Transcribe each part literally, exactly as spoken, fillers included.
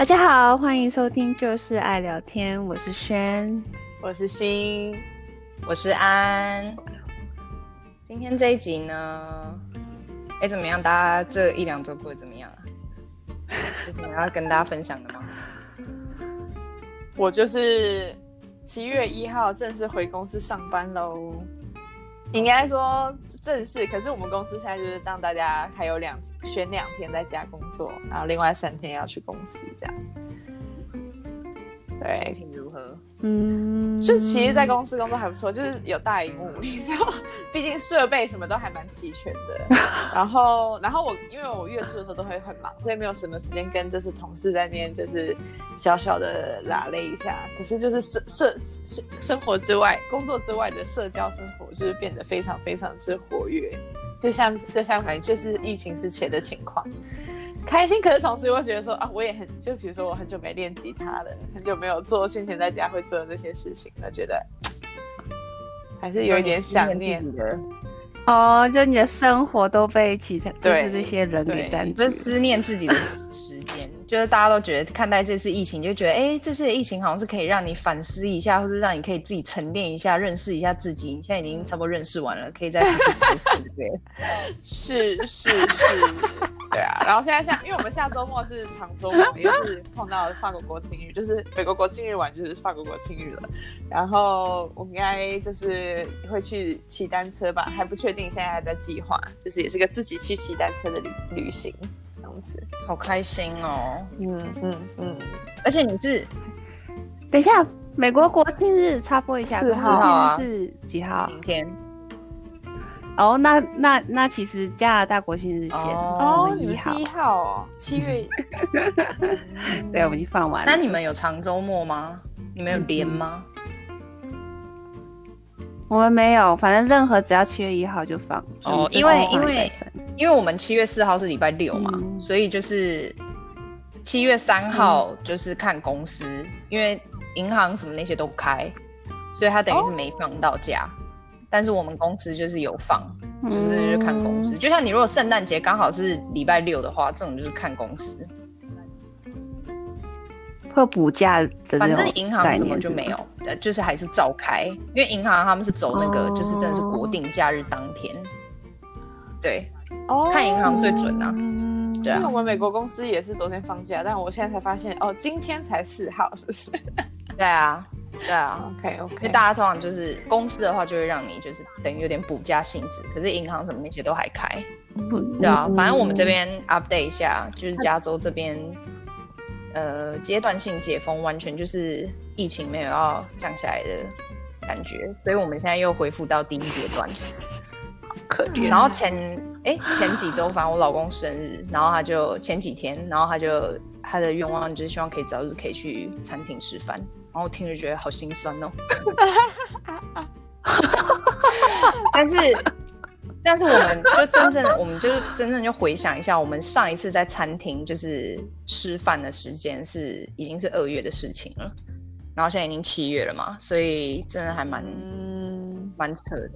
大家好，欢迎收听就是爱聊天，我是萱，我是欣，我是安。今天这一集呢，哎，怎么样？大家这一两周过得怎么样啊？有什么要跟大家分享的吗？我就是七月一号正式回公司上班喽。应该说正式，可是我们公司现在就是让大家还有两选两天在家工作，然后另外三天要去公司这样。对，心情如何？嗯，就其实在公司工作还不错，就是有大荧幕，你知道，毕竟设备什么都还蛮齐全的。然后，然后我因为我月初的时候都会很忙，所以没有什么时间跟就是同事在那边就是小小的拉勒一下。可是就是社社生活之外，工作之外的社交生活就是变得非常非常之活跃，就像就像就是疫情之前的情况。开心，可是同时又觉得说啊，我也很就比如说我很久没练吉他了，很久没有做先前在家会做的那些事情了，觉得还是有一点想念的。哦，就你的生活都被其他就是这些人给占据，就是思念自己的时间。就是大家都觉得看待这次疫情，就觉得哎，这次疫情好像是可以让你反思一下，或是让你可以自己沉淀一下，认识一下自己。你现在已经差不多认识完了，可以再去修复，对。是是是。对啊，然后现在像，因为我们下周末是长周末，也是碰到法国国庆日，就是美国国庆日完就是法国国庆日了。然后我应该就是会去骑单车吧，还不确定，现在还在计划，就是也是个自己去骑单车的 旅, 旅行，这样子，好开心哦。嗯嗯嗯，而且你是，等一下，美国国庆日插播一下，四号啊？是几号？明天。哦、oh, ，那那那其实加拿大国庆日先哦， oh, 你们是一号哦，七月。对，我们已经放完了。那你们有长周末吗？你们有连吗？我们没有，反正任何只要七月一号就放哦、oh, ，因为因为因为我们七月四号是礼拜六嘛，嗯、所以就是七月三号就是看公司，嗯、因为银行什么那些都开，所以他等于是没放到假。Oh.但是我们公司就是有放，就是看公司。嗯、就像你如果圣诞节刚好是礼拜六的话，这种就是看公司。会补假的那种概念，反正银行什么就没有，是就是还是照开，因为银行他们是走那个、哦、就是真的是国定假日当天。对，哦、看银行最准啊。对啊，因为我们美国公司也是昨天放假，但我现在才发现哦，今天才四号，是不是？对啊。对啊 okay, okay. 因为大家通常就是公司的话就会让你就是等于有点补假性质，可是银行什么那些都还开。对啊，反正我们这边 update 一下，就是加州这边呃阶段性解封，完全就是疫情没有要降下来的感觉，所以我们现在又恢复到第一阶段。好可怜。然后前哎、欸、前几周反正我老公生日，然后他就前几天，然后他就他的愿望就是希望可以早日可以去餐厅吃饭。然后听着觉得好心酸哦，但是但是我们就真正我们就真正就回想一下，我们上一次在餐厅就是吃饭的时间是已经是二月的事情了，然后现在已经七月了嘛，所以真的还蛮蛮扯的，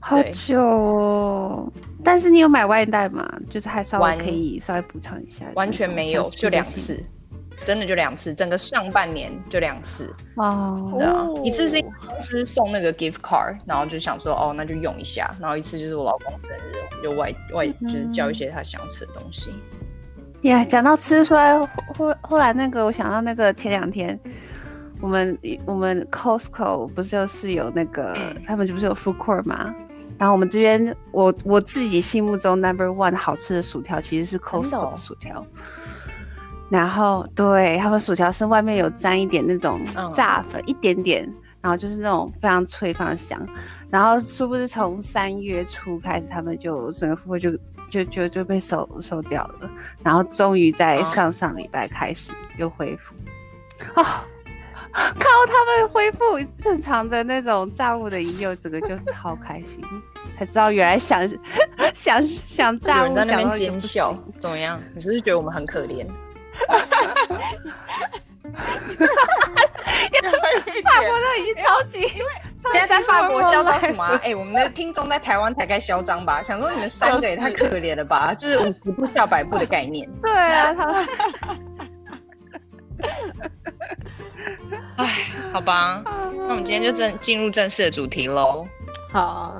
好久哦。但是你有买外带吗？就是还稍微可以稍微补偿一下。完全没有，就两次。真的就两次，整个上半年就两次哦。对啊，一次是公司送那个 gift card， 然后就想说哦，那就用一下。然后一次就是我老公生日，我们就外外就是叫一些他想吃的东西。呀、嗯，讲、yeah, 到吃出来，后后来那个我想到那个前两天，我们我们 Costco 不是就是有那个、嗯、他们就不是有 food court 吗？然后我们这边我我自己心目中 number one 好吃的薯条其实是 Costco 的薯条。然后对他们薯条是外面有沾一点那种炸粉、嗯、一点点，然后就是那种非常脆非常香，然后是不是从三月初开始他们就整个复活就就就就被收收掉了，然后终于在上上礼拜开始又恢复、哦、看到他们恢复正常的那种炸物的营业，整个就超开心才知道原来想想想炸物有人在那边尖笑怎么样，你是不是觉得我们很可怜？法国都已经抄袭，现在在法国嚣张什么、啊？哎、欸，我们的听众在台湾才该嚣张吧？想说你们三个也太可怜了吧？就是五十步笑百步的概念。对啊，他哎，好吧，那我们今天就正进入正式的主题喽。好，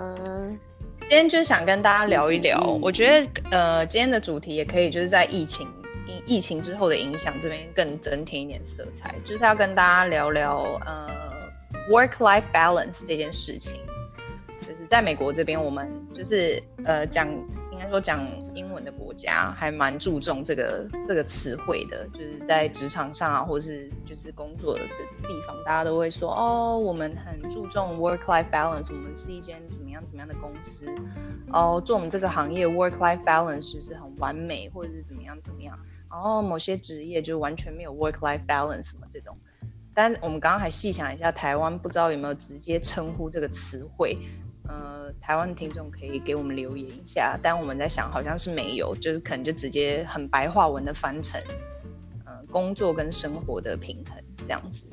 今天就想跟大家聊一聊，嗯、我觉得呃，今天的主题也可以就是在疫情疫情之后的影响这边更增添一点色彩，就是要跟大家聊聊呃 work-life balance 这件事情。就是在美国这边，我们就是呃讲应该说讲英文的国家还蛮注重这个这个词汇的，就是在职场上啊，或是就是工作的地方，大家都会说哦，我们很注重 work-life balance， 我们是一间怎么样怎么样的公司，哦，做我们这个行业 work-life balance 就是很完美，或者是怎么样怎么样，然后某些职业就完全没有 work-life balance 什么这种。但我们刚刚还细想一下，台湾不知道有没有直接称呼这个词汇。呃，台湾的听众可以给我们留言一下，但我们在想好像是没有，就是可能就直接很白话文的翻成、呃、工作跟生活的平衡这样子。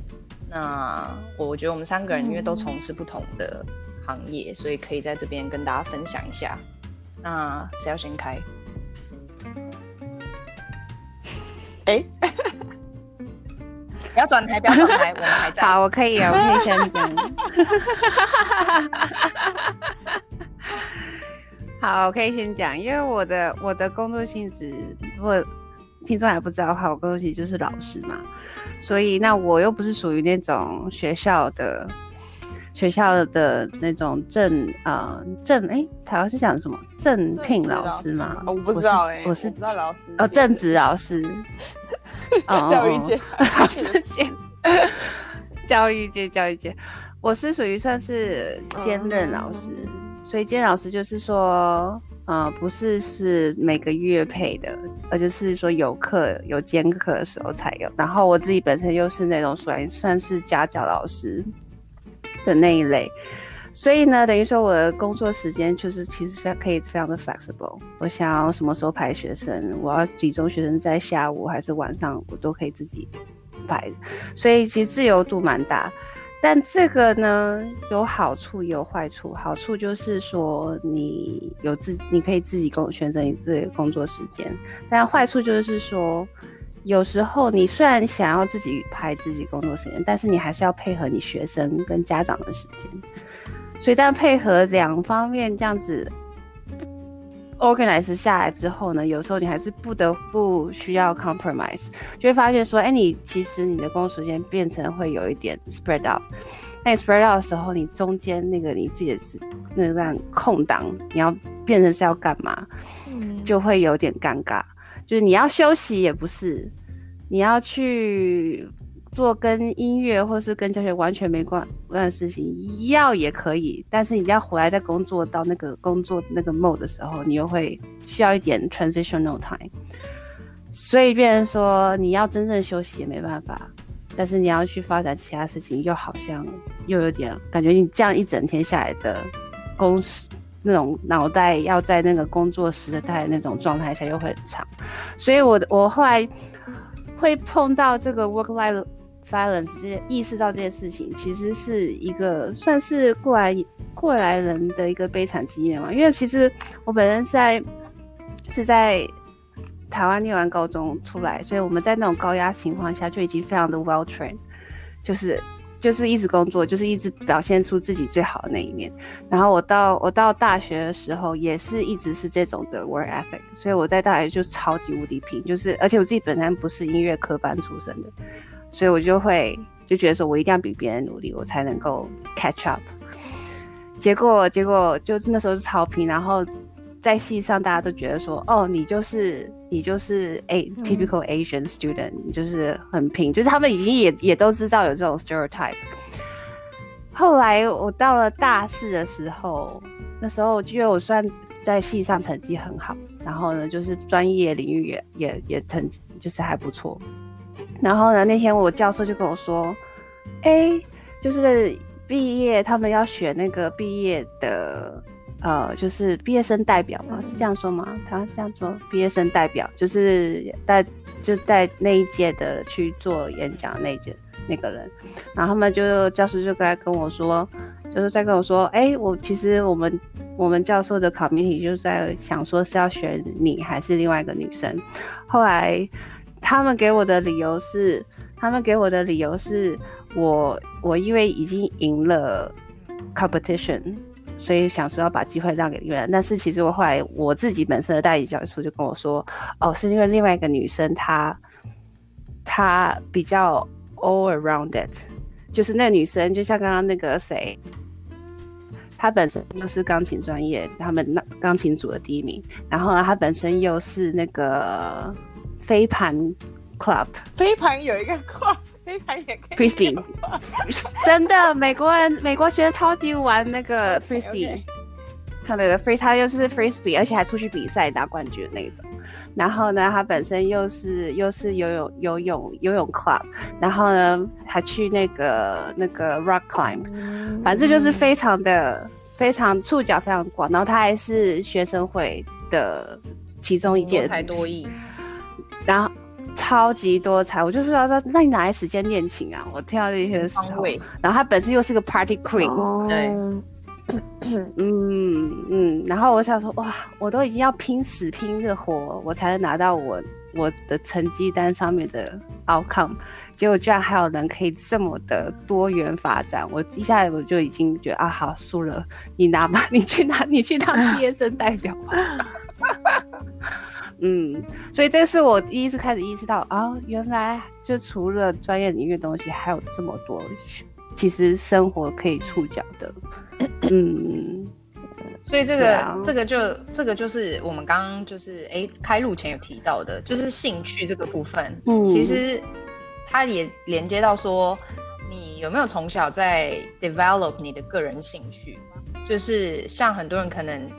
那我觉得我们三个人因为都从事不同的行业，所以可以在这边跟大家分享一下。那谁要先开？哎、欸，不要转台，不要转台，我们还在。好，我可以啊，我可以先讲。好，我可以先讲，因为我的我的工作性质，如果听众还不知道的话，我工作性质就是老师嘛，所以那我又不是属于那种学校的学校的那种正呃正哎、欸，台湾是讲什么正聘老师嘛？我不知道哎、欸，我是我不知道老师哦，正职老师，教育界，老师界，教育界，教育界。我是属于算是兼任老师，嗯、所以兼任老师就是说，呃，不是是每个月配的，而就是说有课有兼课的时候才有。然后我自己本身又是那种算算是家教老师的那一类，所以呢，等于说我的工作时间就是其实可以非常的 flexible。我想要什么时候排学生，我要集中学生在下午还是晚上，我都可以自己排，所以其实自由度蛮大。但这个呢，有好处也有坏处。好处就是说，你有自，你可以自己选择你自己的工作时间。但坏处就是说，有时候你虽然想要自己排自己工作时间，但是你还是要配合你学生跟家长的时间。所以，但配合两方面这样子 organize 下来之后呢，有时候你还是不得不需要 compromise， 就会发现说，哎、欸，你其实你的工作时间变成会有一点 spread out。那你 spread out 的时候，你中间那个你自己的是那段空档，你要变成是要干嘛，嗯、就会有点尴尬。就是你要休息也不是，你要去做跟音乐或是跟教学完全没关的事情，要也可以，但是你要回来再工作到那个工作那个 mode 的时候，你又会需要一点 transitional time， 所以变成说你要真正休息也没办法，但是你要去发展其他事情，又好像又有点感觉你这样一整天下来的工时，那种脑袋要在那个工作时代那种状态下又会很长，所以我我后来会碰到这个 work-life balance， 意识到这件事情其实是一个算是过来过来人的一个悲惨经验嘛，因为其实我本身是在是在台湾念完高中出来，所以我们在那种高压情况下就已经非常的 well trained， 就是就是一直工作，就是一直表现出自己最好的那一面。然后我到我到大学的时候也是一直是这种的 work ethic， 所以我在大学就超级无敌拼，就是而且我自己本身不是音乐科班出身的，所以我就会就觉得说我一定要比别人努力，我才能够 catch up。结果结果就是那时候是超拼，然后在系上大家都觉得说，哦，你就是你就是 A、嗯、typical Asian student， 你就是很拼，就是他们已经也也都知道有这种 stereotype。后来我到了大四的时候，那时候因为我算在系上成绩很好，然后呢，就是专业领域也也也成绩就是还不错。然后呢，那天我教授就跟我说，哎，就是毕业他们要选那个毕业的，呃，就是毕业生代表嘛，是这样说吗？台湾这样说，毕业生代表就是带就带那一届的去做演讲那一届那个人。然后他们就教授就在跟我说，就是在跟我说，哎，我其实我们我们教授的 committee 就在想说是要选你还是另外一个女生。后来。他们给我的理由是，他们给我的理由是，我我因为已经赢了 competition， 所以想说要把机会让给另外人，但是其实我后来我自己本身的代理教育书就跟我说，哦，是因为另外一个女生她她比较 all around it， 就是那女生就像刚刚那个谁，她本身又是钢琴专业，他们钢琴组的第一名，然后呢她本身又是那个飞盘 club， 飞盘有一个 club。飞盘也可以 Frisbee， 真的，美国人美国学超级玩那个 Frisbee， 他那个 Frisbee 他又是 Frisbee， 而且还出去比赛拿冠军的那种。然后呢，他本身又是又是游泳游泳游泳 club， 然后呢还去那个那个 rock climb， 反正就是非常的非常触角非常广。然后他还是学生会的其中一届的，多才多艺。然后。超级多才，我就说他，那你哪来时间练琴啊？我听到这些的时候，然后他本身又是个 party queen，、哦、对，嗯嗯，然后我想说，哇，我都已经要拼死拼日活，我才能拿到我我的成绩单上面的 outcome， 结果居然还有人可以这么的多元发展，我一下我就已经觉得啊，好输了，你拿吧，你去拿，你去当毕业生代表吧。嗯，所以这是我第一次开始意识到啊、哦，原来就除了专业领域的东西，还有这么多，其实生活可以触角的。嗯，所以这个、啊、这个就这个就是我们刚刚就是哎开录前有提到的，就是兴趣这个部分，嗯，其实它也连接到说你有没有从小在 develop 你的个人兴趣，就是像很多人可能。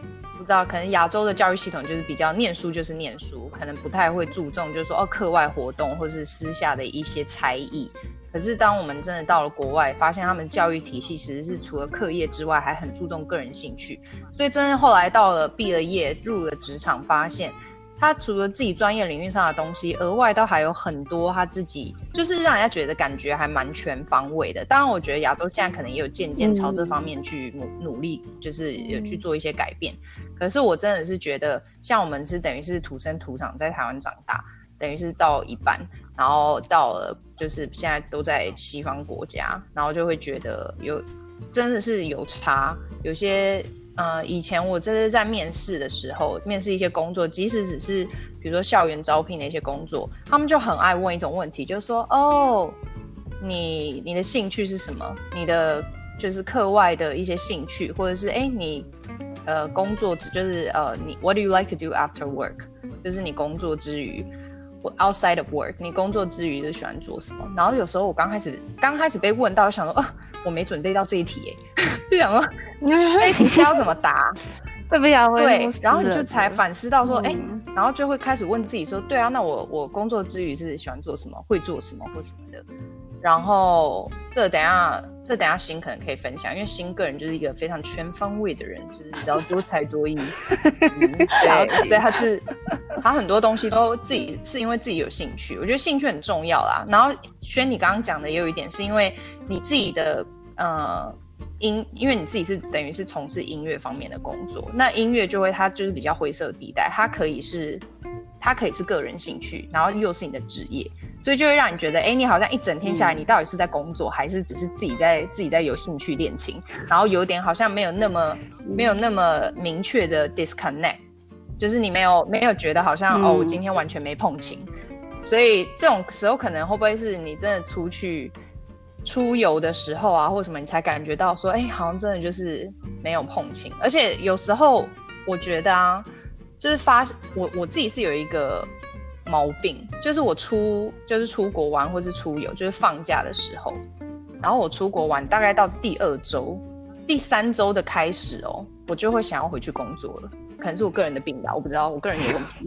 知道可能亚洲的教育系统就是比较念书就是念书，可能不太会注重就是说哦课外活动或是私下的一些才艺。可是当我们真的到了国外，发现他们教育体系其实是除了课业之外，还很注重个人兴趣。所以真的后来到了毕了业，入了职场，发现他除了自己专业领域上的东西，额外倒还有很多他自己，就是让人家觉得感觉还蛮全方位的。当然，我觉得亚洲现在可能也有渐渐朝这方面去努力，就是有去做一些改变。可是我真的是觉得，像我们是等于是土生土长在台湾长大，等于是到一半，然后到了就是现在都在西方国家，然后就会觉得有真的是有差，有些。呃，以前我这是在面试的时候，面试一些工作，即使只是比如说校园招聘的一些工作，他们就很爱问一种问题，就是说，哦，你你的兴趣是什么？你的就是课外的一些兴趣，或者是哎，你呃工作就是呃你 What do you like to do after work？ 就是你工作之余。outside of work， 你工作之余就喜欢做什么？然后有时候我刚开始刚开始被问到，想说啊，我没准备到这一题、欸，就想说这一题要怎么答？对不要对，然后你就才反思到说，哎、嗯欸，然后就会开始问自己说，对啊，那我我工作之余是喜欢做什么，会做什么或什么的。然后这等一下这等一下心可能可以分享，因为心个人就是一个非常全方位的人，就是比较多才多艺、嗯，对，所以他是。他很多东西都自己是因为自己有兴趣，我觉得兴趣很重要啦。然后轩你刚刚讲的也有一点是因为你自己的呃音，因为你自己是等于是从事音乐方面的工作，那音乐就会它就是比较灰色地带，它可以是它可以是个人兴趣，然后又是你的职业，所以就会让你觉得，哎、欸，你好像一整天下来，你到底是在工作，嗯、还是只是自己在自己在有兴趣练琴，然后有点好像没有那么没有那么明确的 disconnect。就是你没有没有觉得好像、嗯、哦，我今天完全没碰琴，所以这种时候可能会不会是你真的出去出游的时候啊，或什么你才感觉到说，哎、欸，好像真的就是没有碰琴。而且有时候我觉得啊，就是发我我自己是有一个毛病，就是我出就是出国玩或是出游，就是放假的时候，然后我出国玩大概到第二周、第三周的开始哦，我就会想要回去工作了。可能是我个人的病吧，我不知道，我个人有问题。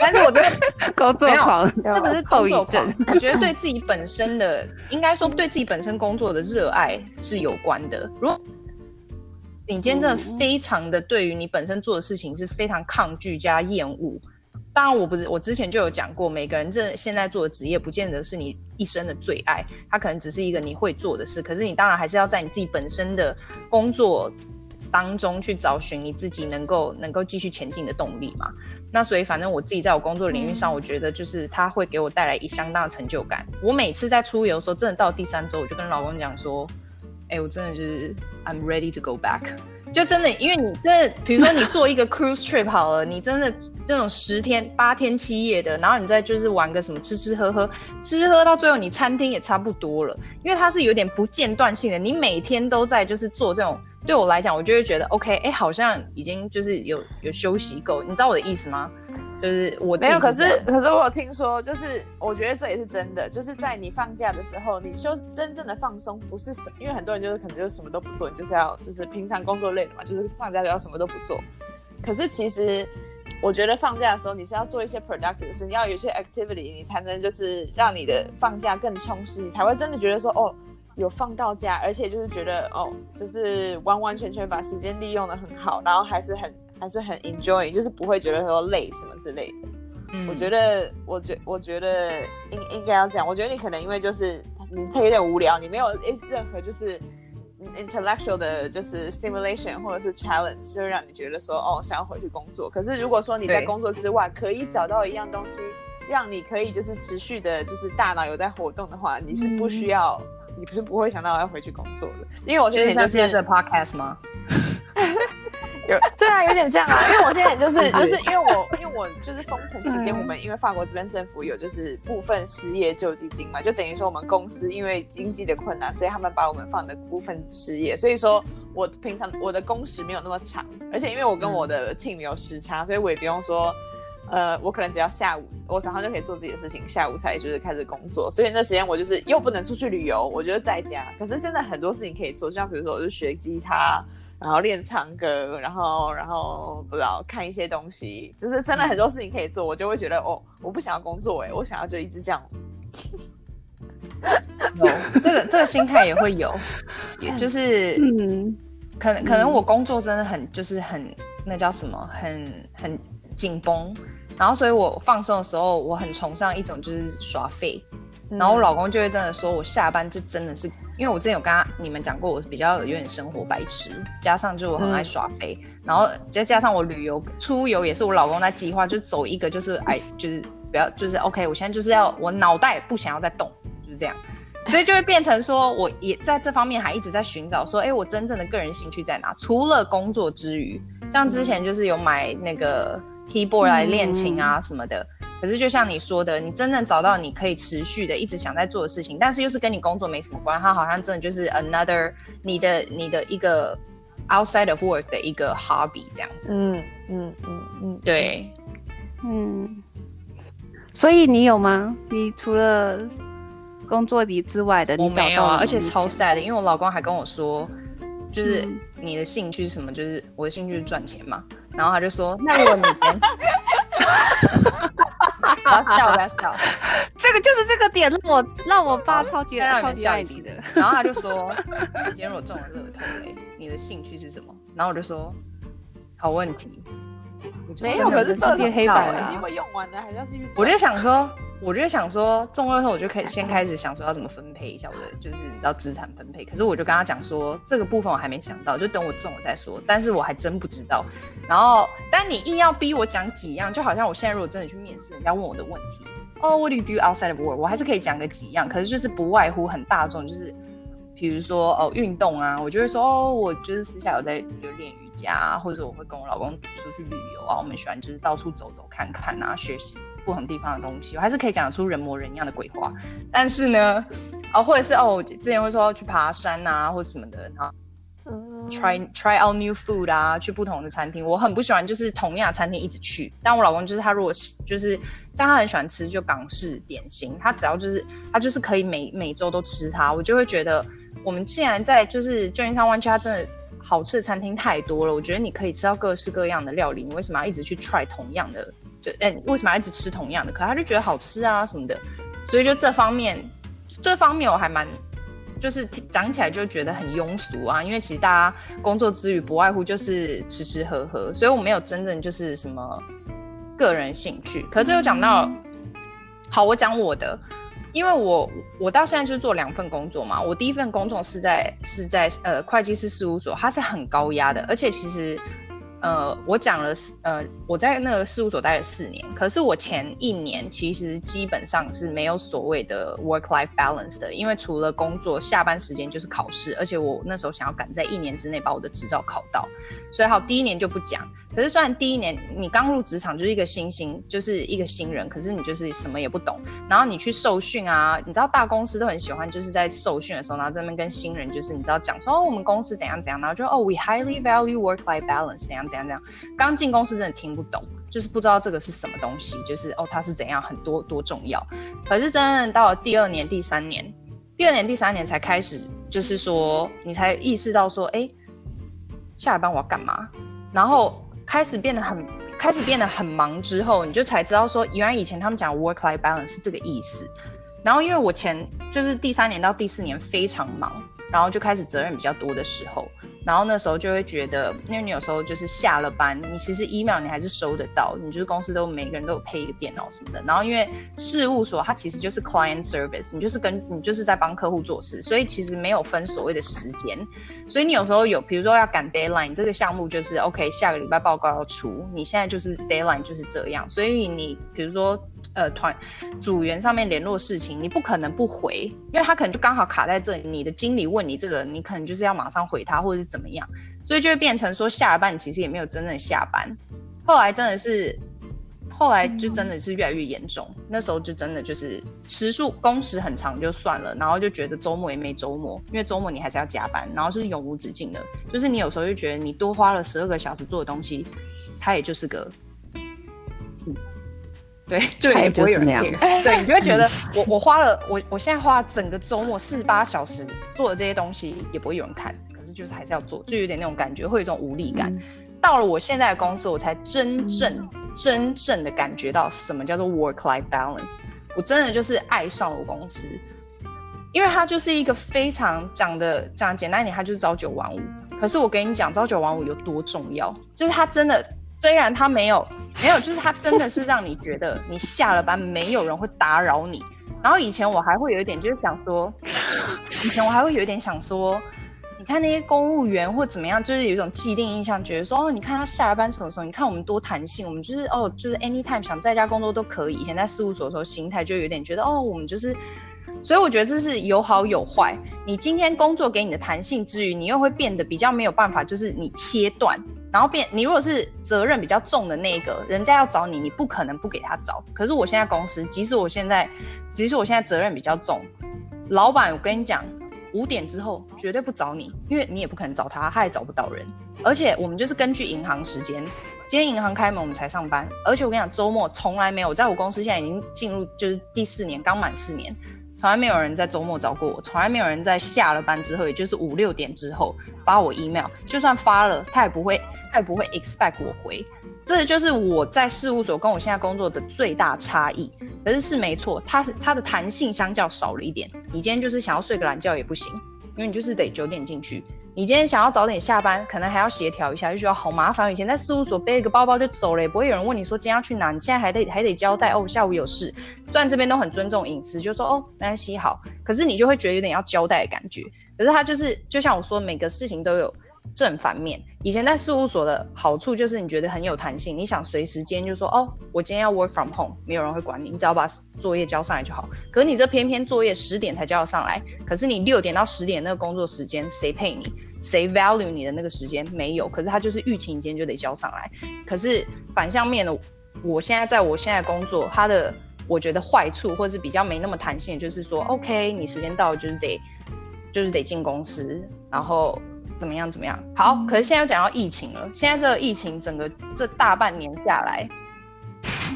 但是我真的工作狂，这不是工作狂，我觉得对自己本身的，应该说对自己本身工作的热爱是有关的。如果你今天真的非常的对于你本身做的事情是非常抗拒加厌恶，当然我不是，我之前就有讲过，每个人这现在做的职业不见得是你一生的最爱，它可能只是一个你会做的事，可是你当然还是要在你自己本身的工作。当中去找寻你自己能够能够继续前进的动力嘛。那所以反正我自己在我工作领域上，我觉得就是它会给我带来一相当的成就感。我每次在出游的时候，真的到第三周，我就跟老公讲说，哎、欸，我真的就是 I'm ready to go back。就真的，因为你真的，比如说你做一个 cruise trip 好了，你真的那种十天、八天七夜的，然后你再就是玩个什么吃吃喝喝，吃喝到最后你餐厅也差不多了，因为它是有点不间断性的，你每天都在就是做这种。对我来讲，我就会觉得 OK， 哎、欸，好像已经就是有有休息够，你知道我的意思吗？就是我自己没有，可是可是我有听说，就是我觉得这也是真的，就是在你放假的时候，你休真正的放松不是什，因为很多人就是可能就是什么都不做，你就是要就是平常工作累了嘛，就是放假就要什么都不做。可是其实我觉得放假的时候你是要做一些 productive， 就是你要有一些 activity， 你才能就是让你的放假更充实，你才会真的觉得说哦有放到假，而且就是觉得哦就是完完全全把时间利用得很好，然后还是很。还是很 enjoy， 就是不会觉得说累什么之类的。嗯，我觉得，我觉，我觉得应应该要这样。我觉得你可能因为就是你有点无聊，你没有任何就是。intellectual 的就是 stimulation 或者是 challenge， 就让你觉得说哦想要回去工作。可是如果说你在工作之外可以找到一样东西，让你可以就是持续的，就是大脑有在活动的话，你是不需要，嗯、你不是不会想到要回去工作的。因为我觉得像现在的 podcast 吗？对啊，有点这样啊，因为我现在就是就是因为我因为我就是封城期间，我们因为法国这边政府有就是部分失业救济金嘛，就等于说我们公司因为经济的困难，所以他们把我们放的部分失业，所以说我平常我的工时没有那么长，而且因为我跟我的 team 有时差，所以我也不用说，呃，我可能只要下午我早上就可以做自己的事情，下午才就是开始工作，所以那时间我就是又不能出去旅游，我就在家，可是真的很多事情可以做，就像比如说我就学吉他。然后练唱歌，然后然后不知道看一些东西，就是真的很多事情可以做，我就会觉得哦，我不想要工作哎，我想要就一直这样。有这个这个心态也会有，也就是嗯，可能可能我工作真的很就是很那叫什么，很很紧绷，然后所以我放松的时候，我很崇尚一种就是耍废。然后我老公就会真的说，我下班就真的是，因为我之前有跟他你们讲过，我比较有点生活白痴，加上就我很爱耍飞、嗯，然后再加上我旅游出游也是我老公在计划，就走一个就是哎就是不要就是 OK， 我现在就是要我脑袋不想要再动，就是这样，所以就会变成说，我也在这方面还一直在寻找说，哎，我真正的个人兴趣在哪？除了工作之余，像之前就是有买那个 keyboard 来练琴啊什么的。嗯，可是就像你说的，你真正找到你可以持续的一直想在做的事情，但是又是跟你工作没什么关，它好像真的就是 another 你的你的一个 outside of work 的一个 hobby 这样子。嗯嗯嗯嗯，对，嗯。所以你有吗？你除了工作里之外的，你找到了吗？我没有啊，而且超 sad 的，因为我老公还跟我说，就是你的兴趣是什么？就是我的兴趣是赚钱嘛。然后他就说，那如果你跟不要笑，不要笑，这个就是这个点让我让我爸超级超级爱你的。然后他就说：“你今天如果中了乐透、欸，你的兴趣是什么？”然后我就说：“好问题，没有，可是这些黑板已经用完了，还要继续。”我就想说，我就想说中乐透，我就可以先开始想说要怎么分配一下我的，就是你知道资产分配。可是我就跟他讲说，这个部分我还没想到，就等我中了再说。但是我还真不知道。然后，但你硬要逼我讲几样，就好像我现在如果真的去面试，人家问我的问题，哦、oh, ，What do you do outside of work？ 我还是可以讲个几样，可是就是不外乎很大众，就是比如说哦运动啊，我就会说哦，我就是私下有在有练瑜伽、啊，或者我会跟我老公出去旅游啊，我们喜欢就是到处走走看看啊，学习不同地方的东西，我还是可以讲出人模人样的鬼话。但是呢，哦，或者是哦，我之前会说去爬山啊，或者什么的，然后Try, try out new food 啊，去不同的餐厅。我很不喜欢就是同样的餐厅一直去，但我老公就是他如果就是像他很喜欢吃就港式点心，他只要就是他就是可以每每周都吃它，我就会觉得我们既然在就是旧金山湾区，它真的好吃的餐厅太多了，我觉得你可以吃到各式各样的料理，你为什么要一直去 try 同样的，就、欸、为什么要一直吃同样的，可他就觉得好吃啊什么的，所以就这方面这方面我还蛮就是讲起来就觉得很庸俗啊，因为其实大家工作之余不外乎就是吃吃喝喝，所以我没有真正就是什么个人兴趣。可是又讲到，好，我讲我的，因为我我到现在就做两份工作嘛，我第一份工作是在是在呃会计师事务所，它是很高压的，而且其实呃我讲了呃我在那个事务所待了四年，可是我前一年其实基本上是没有所谓的 work life balance 的，因为除了工作，下班时间就是考试，而且我那时候想要赶在一年之内把我的执照考到，所以好，第一年就不讲。可是虽然第一年你刚入职场就是一个新新就是一个新人，可是你就是什么也不懂，然后你去受训啊，你知道大公司都很喜欢就是在受训的时候，然后在那边跟新人就是你知道讲说哦我们公司怎样怎样，然后就哦 we highly value work-life balance 怎样怎样怎样，刚进公司真的听不懂，就是不知道这个是什么东西，就是哦它是怎样很多多重要。可是真的到了第二年第三年第二年第三年才开始就是说你才意识到说哎下了班我要干嘛，然后开始变得很开始变得很忙之后，你就才知道说原来以前他们讲 work-life balance 是这个意思。然后因为我前就是第三年到第四年非常忙，然后就开始责任比较多的时候，然后那时候就会觉得，因为你有时候就是下了班你其实 email 你还是收得到，你就是公司都每个人都有配一个电脑什么的，然后因为事务所它其实就是 client service， 你就是跟你就是在帮客户做事，所以其实没有分所谓的时间，所以你有时候有比如说要赶 deadline， 这个项目就是 OK 下个礼拜报告要出，你现在就是 deadline 就是这样，所以你比如说呃，团组员上面联络事情，你不可能不回，因为他可能就刚好卡在这里。你的经理问你这个，你可能就是要马上回他，或者是怎么样，所以就会变成说下了班，你其实也没有真正下班。后来真的是，后来就真的是越来越严重。嗯、那时候就真的就是时数工时很长就算了，然后就觉得周末也没周末，因为周末你还是要加班，然后是永无止境的。就是你有时候就觉得你多花了十二个小时做的东西，它也就是个。对，就也不会有人听。对，你就会觉得我我花了我我现在花了整个周末四十八小时做的这些东西也不会有人看，可是就是还是要做，就有点那种感觉，会有一种无力感。嗯、到了我现在的公司，我才真正、嗯、真正的感觉到什么叫做 work-life balance。我真的就是爱上了我公司，因为它就是一个非常讲的讲简单一点，它就是朝九晚五。可是我跟你讲，朝九晚五有多重要，就是它真的。虽然他没有没有就是他真的是让你觉得你下了班没有人会打扰你，然后以前我还会有一点就是想说以前我还会有一点想说你看那些公务员或怎么样，就是有一种既定印象，觉得说哦，你看他下了班什么时候，你看我们多弹性，我们就是哦就是 anytime 想在家工作都可以。以前在事务所的时候心态就有点觉得哦我们就是，所以我觉得这是有好有坏。你今天工作给你的弹性之余，你又会变得比较没有办法，就是你切断，然后变你如果是责任比较重的那个，人家要找你，你不可能不给他找。可是我现在公司，即使我现在，即使我现在责任比较重，老板我跟你讲，五点之后绝对不找你，因为你也不可能找他，他也找不到人。而且我们就是根据银行时间，今天银行开门我们才上班。而且我跟你讲，周末从来没有，我在我公司现在已经进入就是第四年，刚满四年。从来没有人在周末找过我，从来没有人在下了班之后，也就是五六点之后发我 email， 就算发了，他也不会，他也不会 expect 我回。这就是我在事务所跟我现在工作的最大差异。可是是没错，它它的弹性相较少了一点。你今天就是想要睡个懒觉也不行，因为你就是得九点进去。你今天想要早点下班，可能还要协调一下，就觉得好麻烦。以前在事务所背一个包包就走了，也不会有人问你说今天要去哪，你现在还得还得交代哦，下午有事。虽然这边都很尊重隐私，就说哦没关系好，可是你就会觉得有点要交代的感觉。可是他就是就像我说，每个事情都有正反面。以前在事务所的好处就是你觉得很有弹性，你想随时间就说哦我今天要 work from home， 没有人会管你，你只要把作业交上来就好。可是你这偏偏作业十点才交上来，可是你六点到十点那个工作时间谁配你，谁 value 你的那个时间没有，可是他就是预期你今天就得交上来。可是反向面的，我现在在我现在工作，他的我觉得坏处或是比较没那么弹性，就是说 OK 你时间到了就是得就是得进公司，然后怎么样怎么样好。可是现在又讲到疫情了，现在这个疫情整个这大半年下来，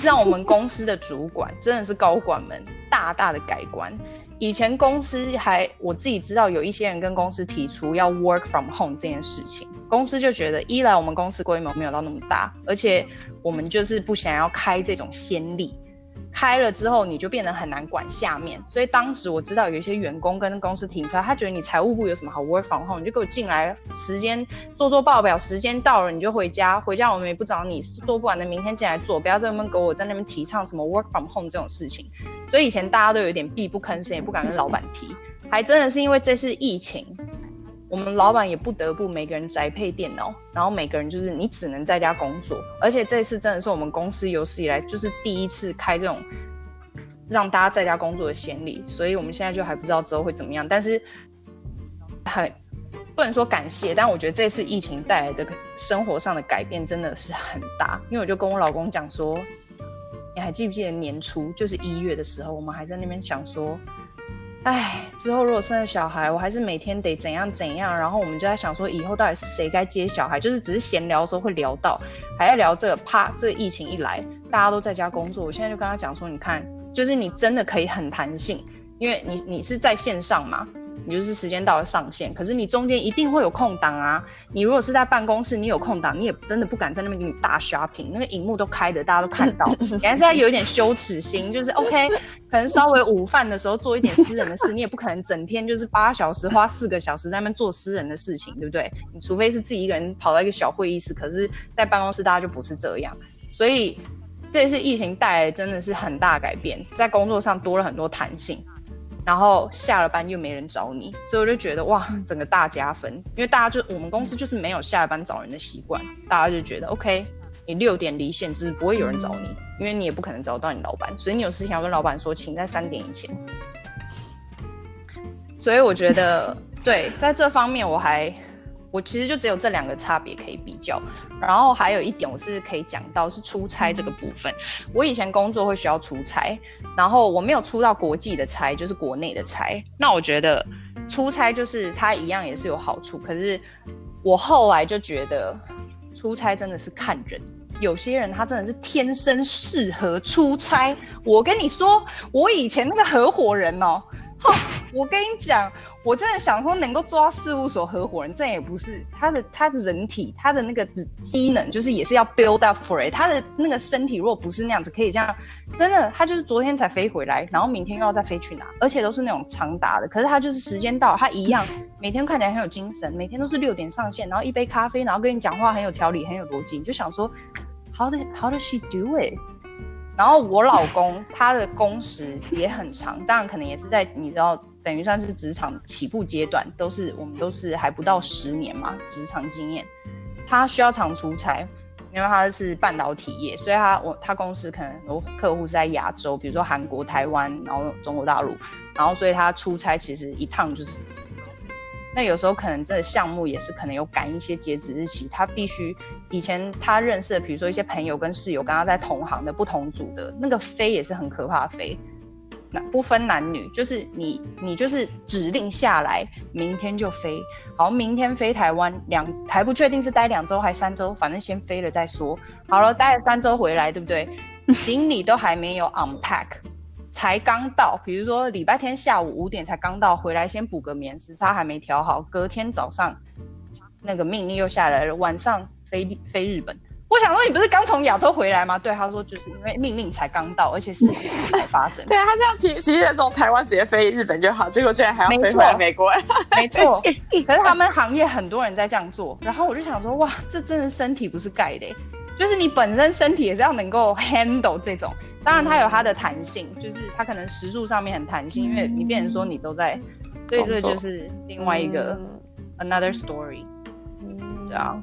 让我们公司的主管真的是高管们大大的改观。以前公司还我自己知道有一些人跟公司提出要 work from home 这件事情，公司就觉得一来我们公司规模没有到那么大，而且我们就是不想要开这种先例。开了之后你就变得很难管下面，所以当时我知道有一些员工跟公司提出来，他觉得你财务部有什么好 work from home， 你就给我进来，时间做做报表，时间到了你就回家，回家我们也不找你，做不完的明天进来做，不要在那边给我在那边提倡什么 work from home 这种事情。所以以前大家都有点避不吭声，也不敢跟老板提，还真的是因为这次疫情，我们老板也不得不每个人宅配电脑，然后每个人就是你只能在家工作，而且这次真的是我们公司有史以来就是第一次开这种让大家在家工作的先例，所以我们现在就还不知道之后会怎么样，但是很不能说感谢，但我觉得这次疫情带来的生活上的改变真的是很大，因为我就跟我老公讲说，你还记不记得年初就是一月的时候，我们还在那边想说，哎，之后如果生了小孩，我还是每天得怎样怎样，然后我们就在想说，以后到底谁该接小孩，就是只是闲聊的时候会聊到，还在聊这个，啪，这个疫情一来，大家都在家工作，我现在就跟他讲说，你看，就是你真的可以很弹性，因为你你是在线上嘛，你就是时间到了上线，可是你中间一定会有空档啊，你如果是在办公室，你有空档，你也真的不敢在那边给你大 shopping， 那个荧幕都开的，大家都看到，你还是要有一点羞耻心，就是 OK。可能稍微午饭的时候做一点私人的事，你也不可能整天就是八小时花四个小时在那边做私人的事情，对不对？你除非是自己一个人跑到一个小会议室，可是在办公室大家就不是这样，所以这次疫情带来真的是很大的改变，在工作上多了很多弹性，然后下了班又没人找你，所以我就觉得哇，整个大加分，因为大家就我们公司就是没有下了班找人的习惯，大家就觉得 OK。你六点离线就是不会有人找你，因为你也不可能找到你老板，所以你有事情要跟老板说，请在三点以前。所以我觉得，对，在这方面我还，我其实就只有这两个差别可以比较。然后还有一点我是可以讲到是出差这个部分，我以前工作会需要出差，然后我没有出到国际的差，就是国内的差。那我觉得出差就是它一样也是有好处，可是我后来就觉得出差真的是看人。有些人他真的是天生适合出差，我跟你说，我以前那个合伙人哦，我跟你讲，我真的想说能够做到事务所合伙人，这也不是他的他的人体，他的那个机能就是也是要 build up for it， 他的那个身体如果不是那样子，可以这样，真的他就是昨天才飞回来，然后明天又要再飞去哪，而且都是那种长达的，可是他就是时间到了，他一样每天看起来很有精神，每天都是六点上线，然后一杯咖啡，然后跟你讲话很有条理，很有逻辑，你就想说 how does how does she do it？然后我老公他的工时也很长，当然可能也是在你知道等于算是职场起步阶段，都是我们都是还不到十年嘛，职场经验，他需要常出差，因为他是半导体业，所以他我他公司可能有客户是在亚洲，比如说韩国、台湾，然后中国大陆，然后所以他出差其实一趟就是，那有时候可能这个项目也是可能有赶一些截止日期，他必须以前他认识的，比如说一些朋友跟室友，跟他在同行的不同组的那个飞也是很可怕的飞，不分男女，就是你你就是指令下来，明天就飞，好，明天飞台湾两还不确定是待两周还三周，反正先飞了再说，好了，待了三周回来，对不对？行李都还没有 unpack。才刚到，比如说礼拜天下午五点才刚到回来，先补个眠，时差还没调好。隔天早上，那个命令又下来了，晚上飞飞日本。我想说，你不是刚从亚洲回来吗？对，他说就是因为命令才刚到，而且事情才发生。对啊，他这样其其实从台湾直接飞日本就好，结果居然还要飞回来美国。没错，可是他们行业很多人在这样做，然后我就想说，哇，这真的身体不是盖的、欸。就是你本身身体也是要能够 handle 这种，当然它有它的弹性，就是它可能时数上面很弹性，因为你变成说你都在，所以这就是另外一个 another story， 对啊。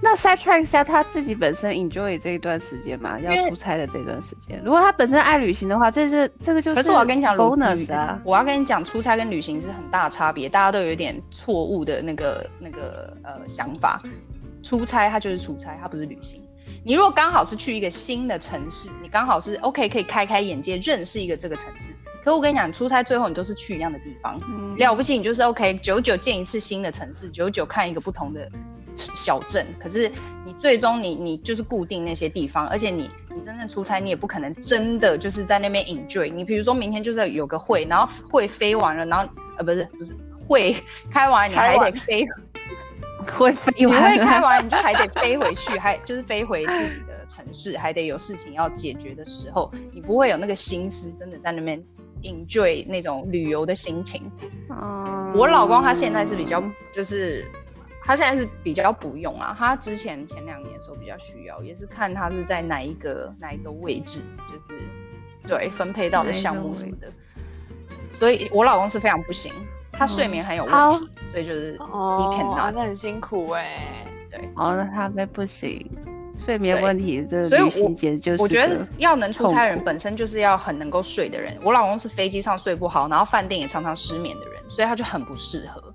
那 sidetrack 一下，他自己本身 enjoy 这一段时间嘛，要出差的这段时间，如果他本身爱旅行的话，这是这个就是 bonus 啊。可是我要跟你讲 bonus 啊，我要跟你讲，出差跟旅行是很大的差别，大家都有点错误的那个那个呃想法。出差它就是出差，它不是旅行。你如果刚好是去一个新的城市，你刚好是 OK 可以开开眼界，认识一个这个城市。可我跟你讲，出差最后你都是去一样的地方，嗯、了不起你就是 OK 久久见一次新的城市，久久看一个不同的小镇。可是你最终你你就是固定那些地方，而且你你真正出差，你也不可能真的就是在那边 enjoy。你比如说明天就是有个会，然后会飞完了，然后呃不是不是会开完你还得飞。会飞完，你会开完你就还得飞回去，还就是飞回自己的城市，还得有事情要解决的时候，你不会有那个心思真的在那边 enjoy 那种旅游的心情。嗯，我老公他现在是比较就是他现在是比较不用啊，他之前前两年的时候比较需要，也是看他是在哪一个哪一个位置，就是对分配到的项目什么的，所以我老公是非常不行，他睡眠很有问题，嗯、所以就是 he cannot， 那很辛苦哎、欸。对，哦，那他们不行，睡眠问题这个旅行节就是。我觉得要能出差的人本身就是要很能够睡的人，我老公是飞机上睡不好，然后饭店也常常失眠的人，所以他就很不适合。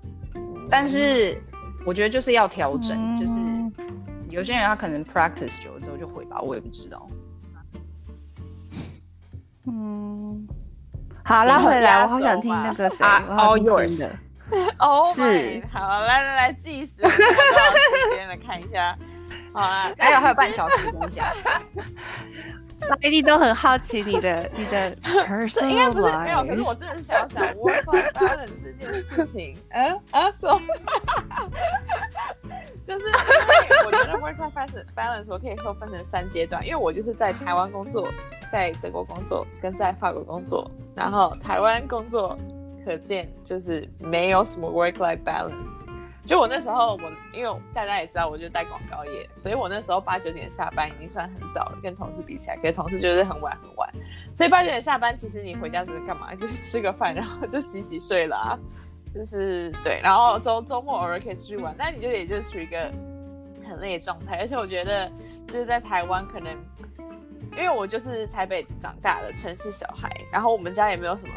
但是我觉得就是要调整、嗯，就是有些人他可能 practice 久了之后就会吧，我也不知道。嗯。好，拉回来，我好想听那个谁，啊、我好想听的。哦，是，好，来来来，计时，多少时间了？看一下，好啊，还有还有半小时跟我讲。一定都很好奇你的你的 personal life， 应该不是没有，可是我真的是想想 work life balance 这件事情，嗯啊，说，就是因为我觉得 work life balance 我可以说分成三阶段，因为我就是在台湾工作，在德国工作，跟在法国工作，然后台湾工作可见就是没有什么 work life balance。就我那时候我因为大家也知道我就带广告业，所以我那时候八九点下班已经算很早了，跟同事比起来，可是同事就是很晚很晚，所以八九点下班其实你回家就是干嘛，就是吃个饭然后就洗洗睡了、啊、就是对，然后周周末偶尔可以出去玩，但你就也就是处于一个很累的状态。而且我觉得就是在台湾可能因为我就是台北长大的城市小孩，然后我们家也没有什么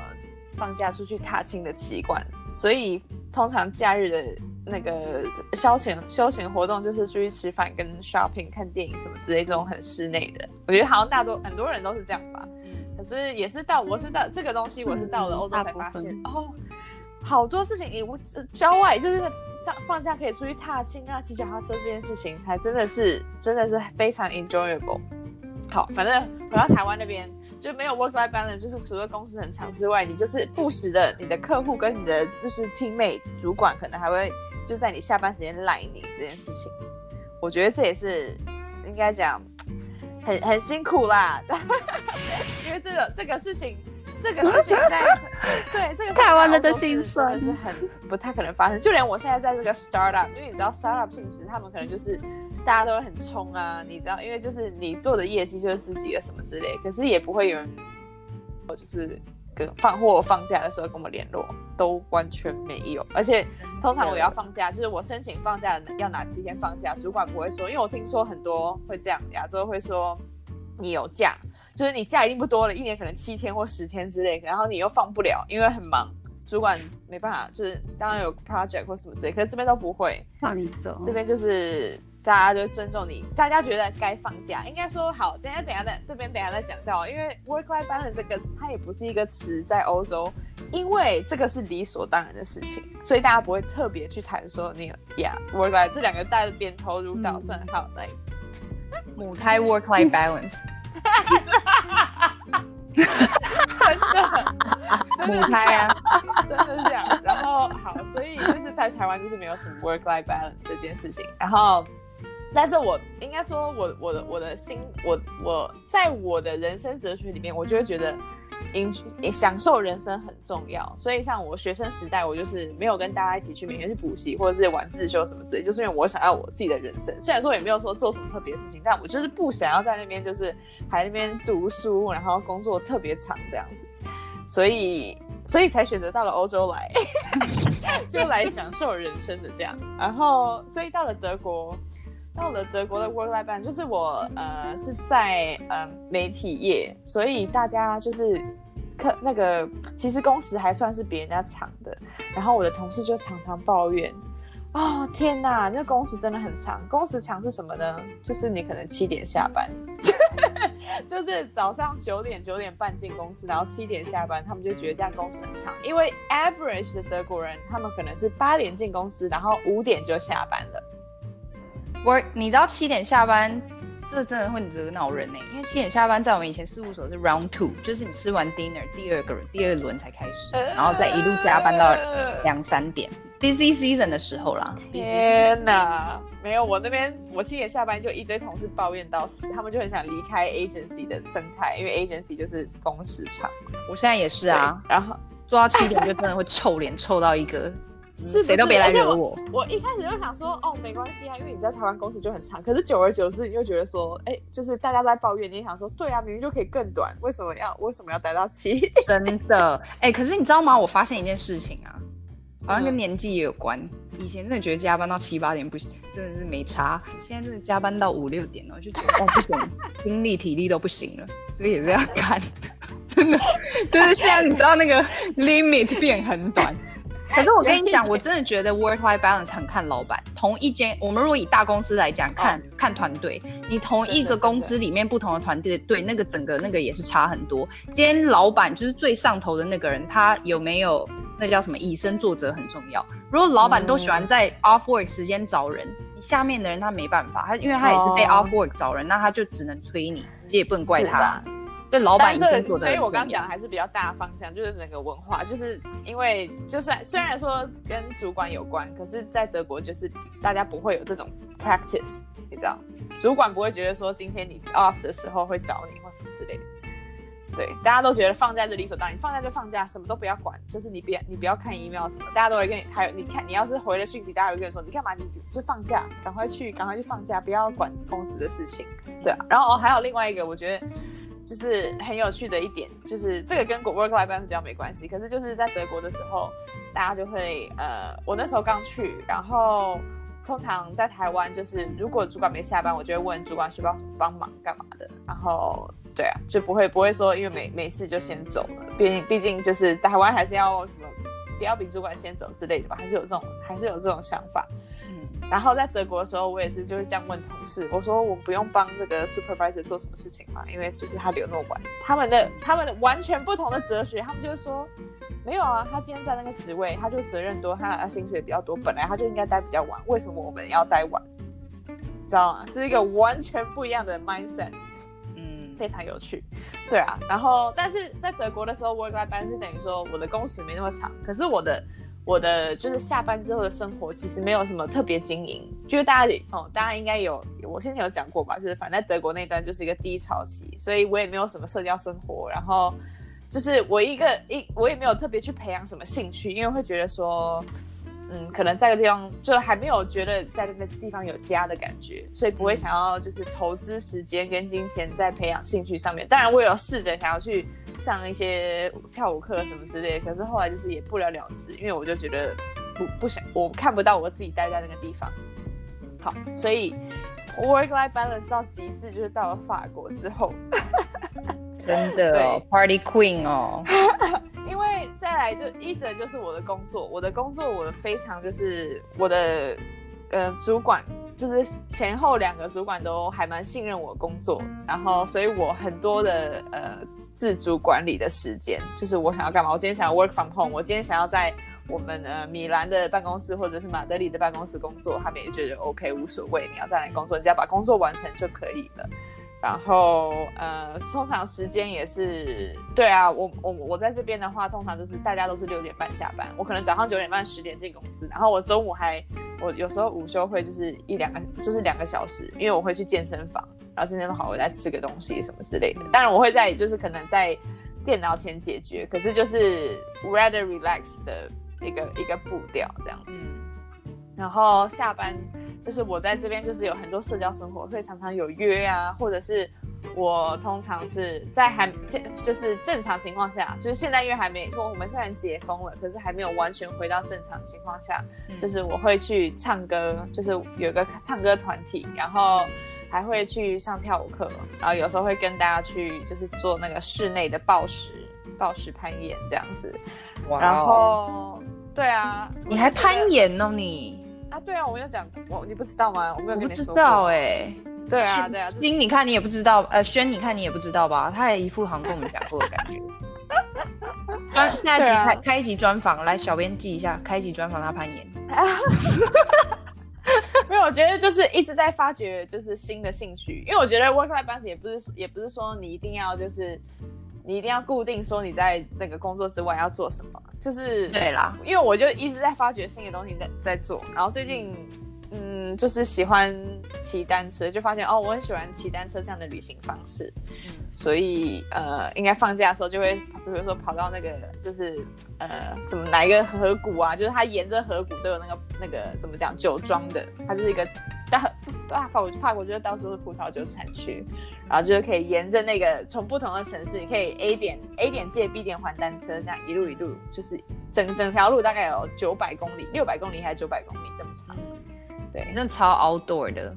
放假出去踏青的习惯，所以通常假日的那个消遣休闲活动就是出去吃饭跟 shopping 看电影什么之类，这种很室内的，我觉得好像大多很多人都是这样吧。可是也是到我是到这个东西我是到了欧洲才发现、嗯、哦，好多事情我郊外就是放假可以出去踏青啊骑脚踏车这件事情才真的是真的是非常 enjoyable。 好，反正回到台湾那边就没有 work-life balance， 就是除了公司很长之外，你就是不时的你的客户跟你的就是 teammate 主管可能还会就在你下班时间赖你这件事情，我觉得这也是应该讲 很, 很辛苦啦，因为这个这个事情，这个事情在对这个台湾人的心酸是很不太可能发生。就连我现在在这个 startup， 因为你知道 startup 性质，他们可能就是大家都会很冲啊，你知道，因为就是你做的业绩就是自己的什么之类，可是也不会有人就是跟放货放假的时候跟我们联络，都完全没有。而且通常我要放假，就是我申请放假要哪几天放假，主管不会说，因为我听说很多会这样，亚洲会说你有假，就是你假一定不多了，一年可能七天或十天之类，然后你又放不了，因为很忙，主管没办法，就是当然有 project 或什么之类，可是这边都不会放你走，这边就是大家就尊重你，大家觉得该放假，应该说好，等一下等一下在这边等一下再讲到，因为 work-life balance 这个它也不是一个词在欧洲，因为这个是理所当然的事情，所以大家不会特别去谈说你 yeah work-life 这两个大家点头如捣蒜、嗯、好来，母胎 work-life balance， 真的真的母胎啊，真的是这样。然后好，所以就是在台湾就是没有什么 work-life balance 这件事情，然后。但是我应该说我，我的我的心，我我在我的人生哲学里面，我就会觉得，享受人生很重要。所以像我学生时代，我就是没有跟大家一起去每天去补习或者是玩自修什么之类，就是因为我想要我自己的人生。虽然说也没有说做什么特别的事情，但我就是不想要在那边就是还那边读书，然后工作特别长这样子。所以，所以才选择到了欧洲来，就来享受人生的这样。然后，所以到了德国。到了德国的 work-life balance 就是我呃是在呃媒体业，所以大家就是可那个其实工时还算是比人家长的，然后我的同事就常常抱怨，哦天哪，那工时真的很长，工时长是什么呢？就是你可能七点下班，就是早上九点九点半进公司，然后七点下班，他们就觉得这样工时很长，因为 average 的德国人他们可能是八点进公司，然后五点就下班了。我你知道七点下班，这真的会惹恼人呢、欸。因为七点下班在我们以前事务所是 round two， 就是你吃完 dinner 第二个第二轮才开始，然后再一路加班到两三点， busy season 的时候啦。天哪，没有，我那边我七点下班就一堆同事抱怨到死，他们就很想离开 agency 的生态，因为 agency 就是工时长。我现在也是啊，然后做到七点就真的会臭脸臭到一个。是谁都别来惹我。我一开始就想说，哦，没关系啊，因为你在台湾工时就很长。可是久而久之，你就觉得说，哎，就是大家都在抱怨，你也想说，对啊，明明就可以更短，为什么要为什么要待到七？真的，哎，可是你知道吗？我发现一件事情啊，好像跟年纪也有关。嗯、以前真的觉得加班到七八点不行，真的是没差。现在真的加班到五六点哦，就觉得哦不行，精力体力都不行了，所以也是要看。真的，就是现在你知道那个 limit 变很短。可是我跟你讲，我真的觉得 work-life balance 很看老板。同一间，我们如果以大公司来讲，看、oh. 看团队，你同一个公司里面不同的团队，对那个整个那个也是差很多。今天老板就是最上头的那个人，他有没有那叫什么以身作则很重要。如果老板都喜欢在 off work 时间找人，嗯、你下面的人他没办法，他因为他也是被 off work 找人， oh. 那他就只能催你，你也不能怪他。对老板，所以我刚刚讲的还是比较大方向，就是整个文化，就是因为就算虽然说跟主管有关，可是在德国就是大家不会有这种 practice， 你知道，主管不会觉得说今天你 off 的时候会找你或什么之类的。对，大家都觉得放假就理所当然，放假就放假，什么都不要管，就是你别你不要看 email 什么，大家都会跟你，还有你看你要是回了讯息，大家会跟你说你干嘛，你就放假，赶快去赶快去放假，不要管公司的事情。对啊，然后、哦、还有另外一个我觉得。就是很有趣的一点，就是这个跟 work-life balance 比较没关系，可是就是在德国的时候，大家就会呃，我那时候刚去，然后通常在台湾就是如果主管没下班，我就会问主管需不需要什么帮忙干嘛的，然后对啊，就不会不会说因为没没事就先走了，毕竟毕竟就是台湾还是要什么不要比主管先走之类的吧，还是有这种还是有这种想法。然后在德国的时候，我也是就是这样问同事，我说我不用帮这个 supervisor 做什么事情嘛，因为就是他留那么晚。他们的他们的完全不同的哲学，他们就说没有啊，他今天在那个职位，他就责任多，他薪水比较多，本来他就应该待比较晚，为什么我们要待晚？知道吗？就是一个完全不一样的 mindset， 嗯，非常有趣。对啊，然后但是在德国的时候 ，work-life balance 是等于说我的工时没那么长，可是我的。我的就是下班之后的生活其实没有什么特别经营，就是大家哦，大家应该有，我先前有讲过吧，就是反正在德国那段就是一个低潮期，所以我也没有什么社交生活，然后就是我一个一我也没有特别去培养什么兴趣，因为会觉得说，嗯，可能在这个地方就还没有觉得在那个地方有家的感觉，所以不会想要就是投资时间跟金钱在培养兴趣上面。当然，我也有试着想要去。上一些跳舞课什么之类的，可是后来就是也不了了之，因为我就觉得不不想，我看不到我自己待在那个地方。好，所以 work-life balance 到极致就是到了法国之后，真的哦，party queen 哦。因为再来就一直就是我的工作，我的工作我的非常就是我的呃主管。就是前后两个主管都还蛮信任我工作，然后所以我很多的呃自主管理的时间，就是我想要干嘛，我今天想要 work from home， 我今天想要在我们呃米兰的办公室或者是马德里的办公室工作，他们也觉得 OK 无所谓，你要在那里工作，你只要把工作完成就可以了。然后呃，通常时间也是，对啊，我我我在这边的话，通常就是大家都是六点半下班，我可能早上九点半十点进公司，然后我中午还我有时候午休会就是一两个就是两个小时，因为我会去健身房，然后健身房我再吃个东西什么之类的。当然我会在就是可能在电脑前解决，可是就是 rather relax 的一个一个步调这样子。然后下班。就是我在这边就是有很多社交生活，所以常常有约啊，或者是我通常是在还就是正常情况下，就是现在因为还没说我们虽然解封了，可是还没有完全回到正常情况下，就是我会去唱歌，就是有个唱歌团体，然后还会去上跳舞课，然后有时候会跟大家去就是做那个室内的抱石抱石攀岩这样子。哇、wow. 然后对啊，你还攀岩哦你。啊，对啊，我有讲过，你不知道吗？我没有跟你说过。我不知道哎、欸。对啊，对啊。欣，你看你也不知道，呃，轩，你看你也不知道吧？他也一副好像跟我们讲过的感觉。专下一集开、啊、开一集专访，来，小编记一下，开一集专访他攀岩。没有，我觉得就是一直在发掘就是新的兴趣，因为我觉得 work-life balance 也不是也不是说你一定要就是你一定要固定说你在那个工作之外要做什么。就是对啦，因为我就一直在发掘新的东西 在, 在做，然后最近嗯就是喜欢骑单车，就发现哦我很喜欢骑单车这样的旅行方式，所以呃应该放假的时候就会比如说跑到那个就是呃什么哪一个河谷啊，就是它沿着河谷都有那个那个怎么讲酒庄的，它就是一个大啊，法国法国就是到处是葡萄酒产区，然后就是可以沿着那个从不同的城市，你可以 A 点 A 点借 B 点还单车，这样一路一路，就是整整条路大概有九百公里，六百公里还是九百公里这么长，对，真的超 outdoor 的。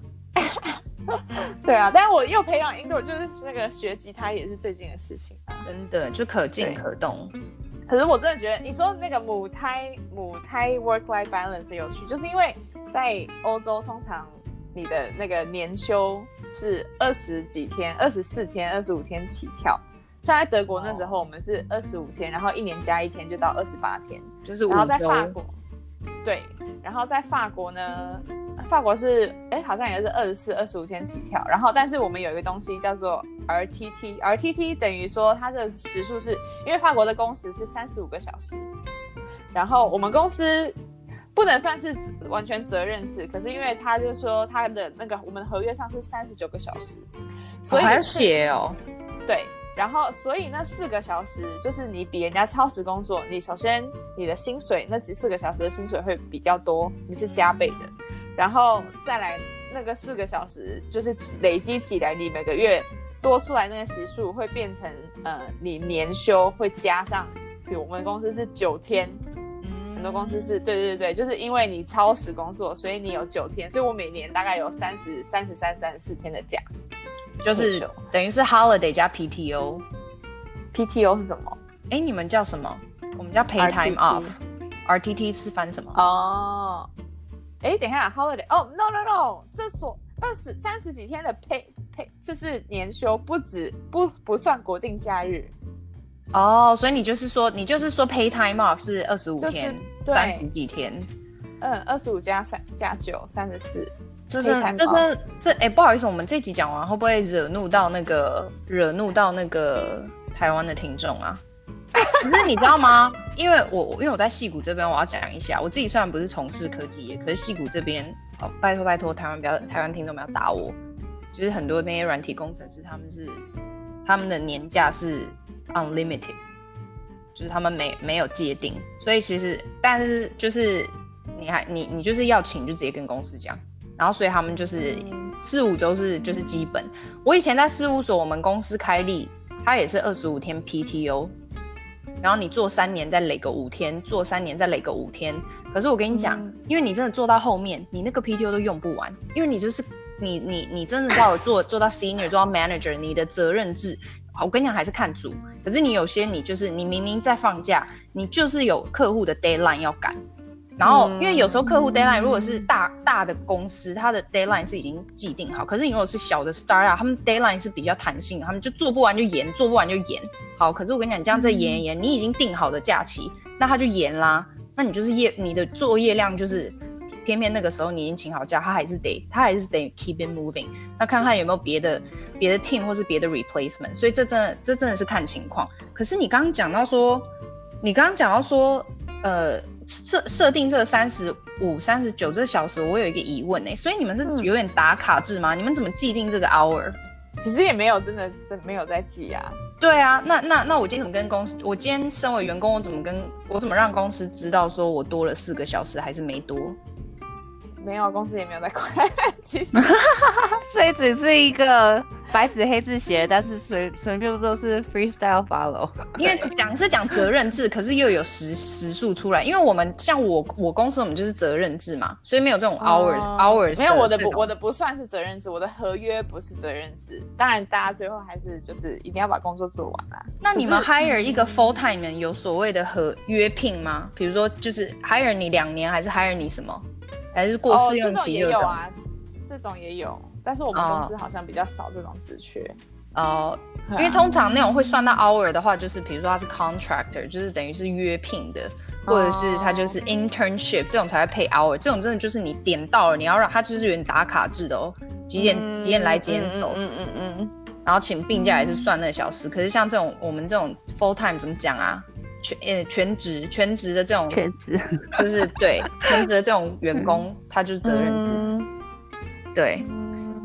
对啊，但是我又培养 indoor， 就是那个学吉他也是最近的事情、啊，真的就可进可动。可是我真的觉得你说那个母胎母胎 work-life balance 有趣，就是因为在欧洲通常。你的那个年休是二十几天，二十四天、二十五天起跳。像在德国那时候，我们是二十五天，然后一年加一天就到二十八天，就是五周。然后在法国，对，然后在法国呢，法国是哎好像也是二十四、二十五天起跳。然后，但是我们有一个东西叫做 R T T， R T T 等于说它的时数是因为法国的工时是三十五个小时，然后我们公司。不能算是完全责任制，可是因为他就说他的那个我们合约上是三十九个小时，所以、哦、还要写哦。对，然后所以那四个小时就是你比人家超时工作，你首先你的薪水那几四个小时的薪水会比较多，你是加倍的，然后再来那个四个小时就是累积起来，你每个月多出来那个时数会变成呃你年休会加上，比如我们公司是九天。很多公司是对对对，就是因为你超时工作，所以你有九天，所以我每年大概有三十三、三十四天的假，就是等于是 holiday 加 P T O。P T O 是什么？哎，你们叫什么？我们叫 pay time off。R T T 是翻什么？哦，哎，等一下 holiday 哦、oh, ，no no no， 这所二十三十几天的 pay pay 就是年休，不止不不算国定假日。哦、oh, ，所以你就是说，你就是说 pay time off 是二十五天，三、就、十、是、几天，嗯，二十五加三加九，三十四。这是这是这哎、欸，不好意思，我们这集讲完会不会惹怒到那个惹怒到那个台湾的听众啊？可是你知道吗？因为我因为我在矽谷这边，我要讲一下，我自己虽然不是从事科技业，可是矽谷这边哦，拜托拜托，台湾不要台湾听众不要打我，就是很多那些软体工程师，他们是他们的年假是。Unlimited， 就是他们没没有界定，所以其实，但是就是你还你你就是要请就直接跟公司讲，然后所以他们就是四五周是就是基本。我以前在事务所，我们公司开立，它也是二十五天 P T O， 然后你做三年再累个五天，做三年再累个五天。可是我跟你讲，嗯、因为你真的做到后面，你那个 P T O 都用不完，因为你就是你你你真的到做做到 senior 做到 manager， 你的责任制。我跟你讲还是看组，可是你有些你就是你明明在放假，你就是有客户的 deadline 要赶，然后、嗯、因为有时候客户 deadline 如果是大大的公司，它的 deadline 是已经既定好，可是你如果是小的 startup， 他们 deadline 是比较弹性，他们就做不完就延，做不完就延。好，可是我跟你讲，你这样再延一延、嗯，你已经定好的假期，那他就延啦，那你就是业你的作业量就是。偏偏那个时候你已经请好假，他还是得，他还是得 keep it moving， 那看看有没有别的别的 team 或是别的 replacement， 所以这真的这真的是看情况。可是你刚刚讲到说，你刚刚讲到说，呃，设设定这三十五、三十九这小时，我有一个疑问哎、欸，所以你们是有点打卡制吗？嗯、你们怎么既定这个 hour？ 其实也没有，真的真没有在记啊。对啊，那那那我今天怎么跟公司？我今天身为员工，我怎么跟我怎么让公司知道说我多了四个小时还是没多？没有，公司也没有在管，其实，所以只是一个白纸黑字写的，但是全全部都是 freestyle follow。因为讲是讲责任制，可是又有时时数出来，因为我们像我我公司我们就是责任制嘛，所以没有这种 hours、哦、hours。没有我的不我的不算是责任制，我的合约不是责任制。当然，大家最后还是就是一定要把工作做完啦。那你们 hire 一个 full time 人有所谓的合约聘吗？比如说就是 hire 你两年，还是 hire 你什么？还是过试用期、哦、这种也有啊，这种也有，但是我们公司好像比较少这种职缺哦、呃啊，因为通常那种会算到 hour 的话，就是比如说他是 contractor， 就是等于是约聘的，或者是他就是 internship、哦、这种才会 pay hour， 这种真的就是你点到了，你要让他就是有点打卡制的哦，几点、嗯、几点来几点走，嗯嗯 嗯, 嗯，然后请病假也是算那个小时、嗯，可是像这种我们这种 full time 怎么讲啊？全呃全职全职的这种全职就是对全职的这种员工、嗯、他就是责任制、嗯、对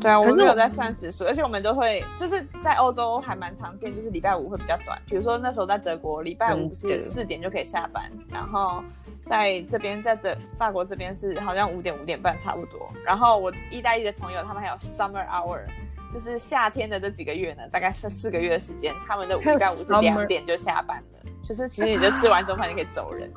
对啊，我们有在算时数，而且我们都会就是在欧洲还蛮常见，就是礼拜五会比较短。比如说那时候在德国，礼拜五是四点就可以下班，然后在这边在德法国这边是好像五点五点半差不多。然后我意大利的朋友他们还有 summer hour， 就是夏天的这几个月呢，大概是四个月的时间，他们的礼拜五是两点就下班了，就是其实你就吃完中饭就可以走人。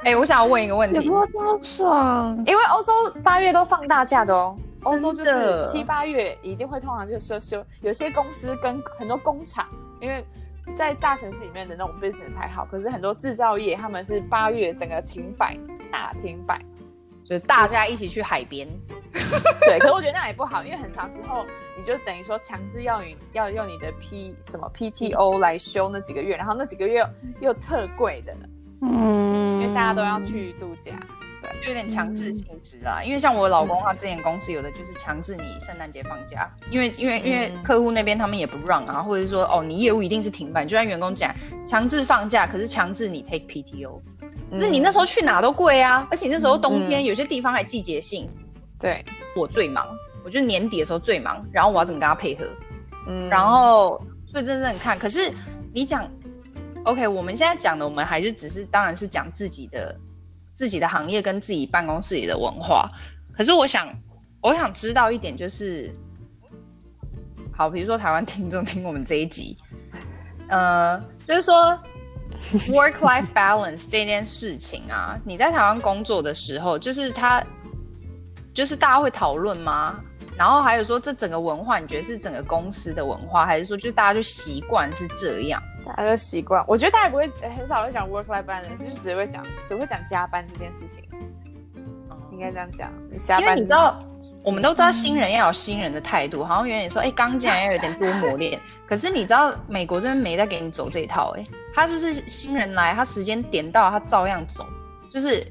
哎、欸，我想要问一个问题，有没有这么爽？因为欧洲八月都放大假的哦。欧洲就是七八月一定会通常就休休，有些公司跟很多工厂，因为在大城市里面的那种 business 还好，可是很多制造业他们是八月整个停摆，大停摆，就是大家一起去海边。对，可是我觉得那也不好，因为很长之后你就等于说强制要你要用你的 P 什么 P T O 来休那几个月，然后那几个月又, 又特贵的，嗯，因为大家都要去度假。就有点强制性质啦、嗯，因为像我老公他之前公司有的就是强制你圣诞节放假，因为因为因为客户那边他们也不让啊，或者是说哦你业务一定是停办，就像员工讲强制放假，可是强制你 take P T O， 可是你那时候去哪都贵啊，而且那时候冬天、嗯、有些地方还季节性。对，我最忙，我就年底的时候最忙，然后我要怎么跟他配合？嗯，然后所以真正看，可是你讲 OK， 我们现在讲的我们还是只是当然是讲自己的。自己的行业跟自己办公室里的文化，可是我想，我想知道一点就是，好，比如说台湾听众听我们这一集，呃，就是说 work-life balance 这件事情啊，你在台湾工作的时候，就是他，就是大家会讨论吗？然后还有说，这整个文化，你觉得是整个公司的文化，还是说就大家就习惯是这样？大家都习惯，我觉得大家不会很少会讲 work-life balance， 就只会讲只会讲加班这件事情，嗯、应该这样讲。加班因为你知道，我们都知道新人要有新人的态度，好像有点说，哎、欸，刚进来要有点多磨练。可是你知道，美国这边没在给你走这一套、欸，哎，他就是新人来，他时间点到，他照样走，就是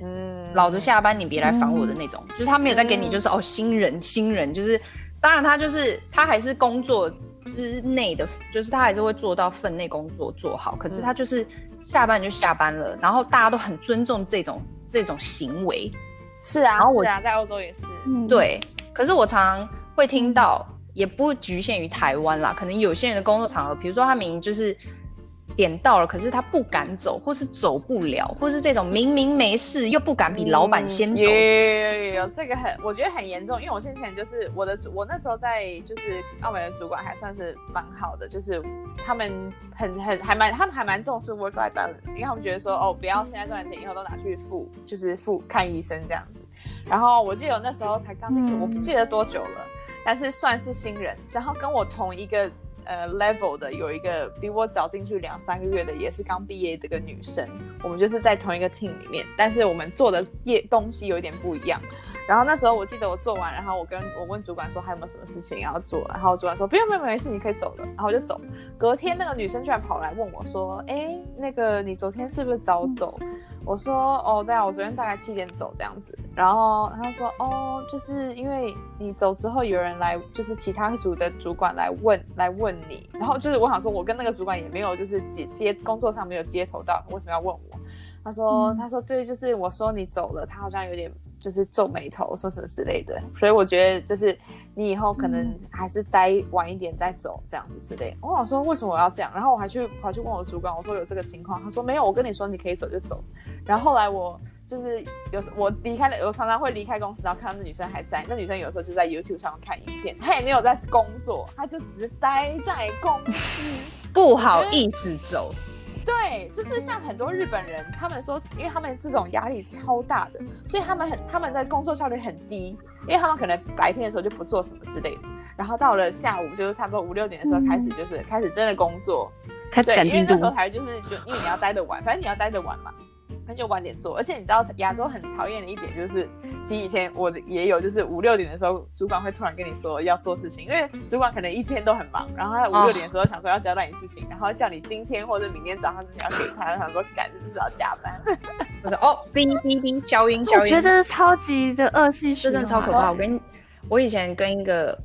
老子下班你别来烦我的那种，嗯、就是他没有在给你，就是、嗯、哦，新人新人，就是当然他就是他还是工作。之内的，就是他还是会做到分内工作做好，可是他就是下班就下班了，然后大家都很尊重这种这种行为。是啊，是啊，在欧洲也是。对，可是我常常会听到，也不局限于台湾啦，可能有些人的工作场合，比如说他明明就是点到了，可是他不敢走，或是走不了，或是这种明明没事又不敢比老板先走。嗯、有有有有，这个很，我觉得很严重，因为我先前就是我的，我那时候在就是澳门的主管还算是蛮好的，就是他们很很还蛮他们还蛮重视 work-life balance， 因为他们觉得说哦不要现在赚钱以后都拿去付就是付看医生这样子。然后我记得我那时候才刚进去，我不记得多久了，但是算是新人，然后跟我同一个。呃 level 的有一个比我早进去两三个月的，也是刚毕业的一个女生，我们就是在同一个 team 里面，但是我们做的业东西有一点不一样。然后那时候我记得我做完，然后我跟我问主管说还有没有什么事情要做，然后主管说不用不用没事，你可以走了，然后我就走。隔天那个女生居然跑来问我说，哎，那个你昨天是不是早走？我说哦对啊，我昨天大概七点走这样子。然后他说哦，就是因为你走之后有人来，就是其他组的主管来问来问你，然后就是我想说我跟那个主管也没有就是接接工作上没有接头到，为什么要问我？他说他说对，就是我说你走了，他好像有点就是皱眉头说什么之类的，所以我觉得就是你以后可能还是待晚一点再走这样子之类的。我想说为什么我要这样，然后我还去跑去问我的主管，我说有这个情况，他说没有，我跟你说你可以走就走。然后后来我就是有我离开了，我常常会离开公司，然后看到那女生还在，那女生有时候就在 YouTube 上看影片，她也没有在工作，她就只是待在公司，不好意思走。对，就是像很多日本人，他们说，因为他们这种压力超大的，所以他们很他们的工作效率很低，因为他们可能白天的时候就不做什么之类的，然后到了下午就是差不多五六点的时候开始就是、嗯、开始真的工作，开始赶进度，因为那时候才就是就因为你要待得晚，反正你要待得晚嘛，那就晚点做。而且你知道亚洲很讨厌的一点就是，其实以前我也有，就是五六点的时候，主管会突然跟你说要做事情，因为主管可能一天都很忙，然后他五六点的时候想说要交代你事情， oh. 然后叫你今天或者明天早上之前要给他，想说赶就是要加班。我说哦，哔哔哔，消音消音。我觉得这是超级的恶性循环，这真的超可怕。我跟我以前跟一个，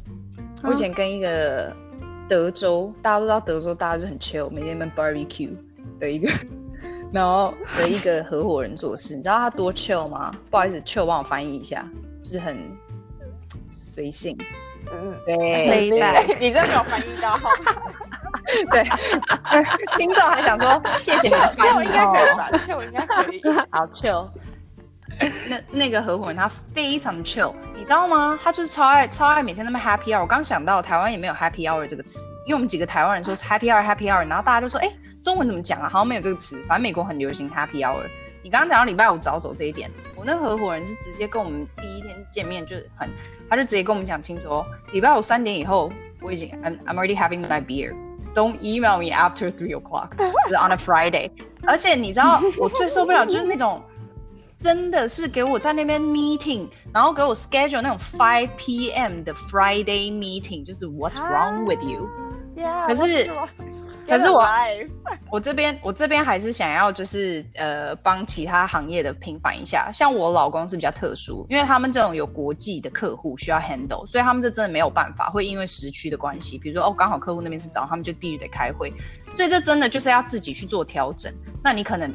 我以前跟一个德州，大家都知道德州大家就很 chill， 每天在那边 barbecue 的一个。然后的一个合伙人做事，你知道他多 chill 吗？不好意思 ，chill 帮我翻译一下，就是很随性。嗯，对，你真没有翻译到。对，听众还想说谢谢你翻译。chill 应该可以吧 ？chill 应该可以。好 ，chill。那那个合伙人他非常 chill， 你知道吗？他就是超爱超爱每天那么 happy hour。我刚想到台湾也没有 happy hour 这个词，因为我们几个台湾人说 happy hour happy hour， 然后大家就说哎、欸，中文怎么讲啊？好像没有这个词。反正美国很流行 happy hour。你刚刚讲到礼拜五早走这一点，我那个合伙人是直接跟我们第一天见面就很，他就直接跟我们讲清楚哦，礼拜五三点以后我已经 I'm I'm already having my beer。Don't email me after three o'clock on a Friday。而且你知道我最受不了就是那种。真的是给我在那边 meeting， 然后给我 schedule 那种 five p.m. 的 Friday meeting， 就是 What's wrong with you？ Yeah， 可是可是我我这边我这边还是想要就是呃帮其他行业的平反一下，像我老公是比较特殊，因为他们这种有国际的客户需要 handle， 所以他们这真的没有办法，会因为时区的关系，比如说哦刚好客户那边是早上，他们就必须得开会，所以这真的就是要自己去做调整。那你可能。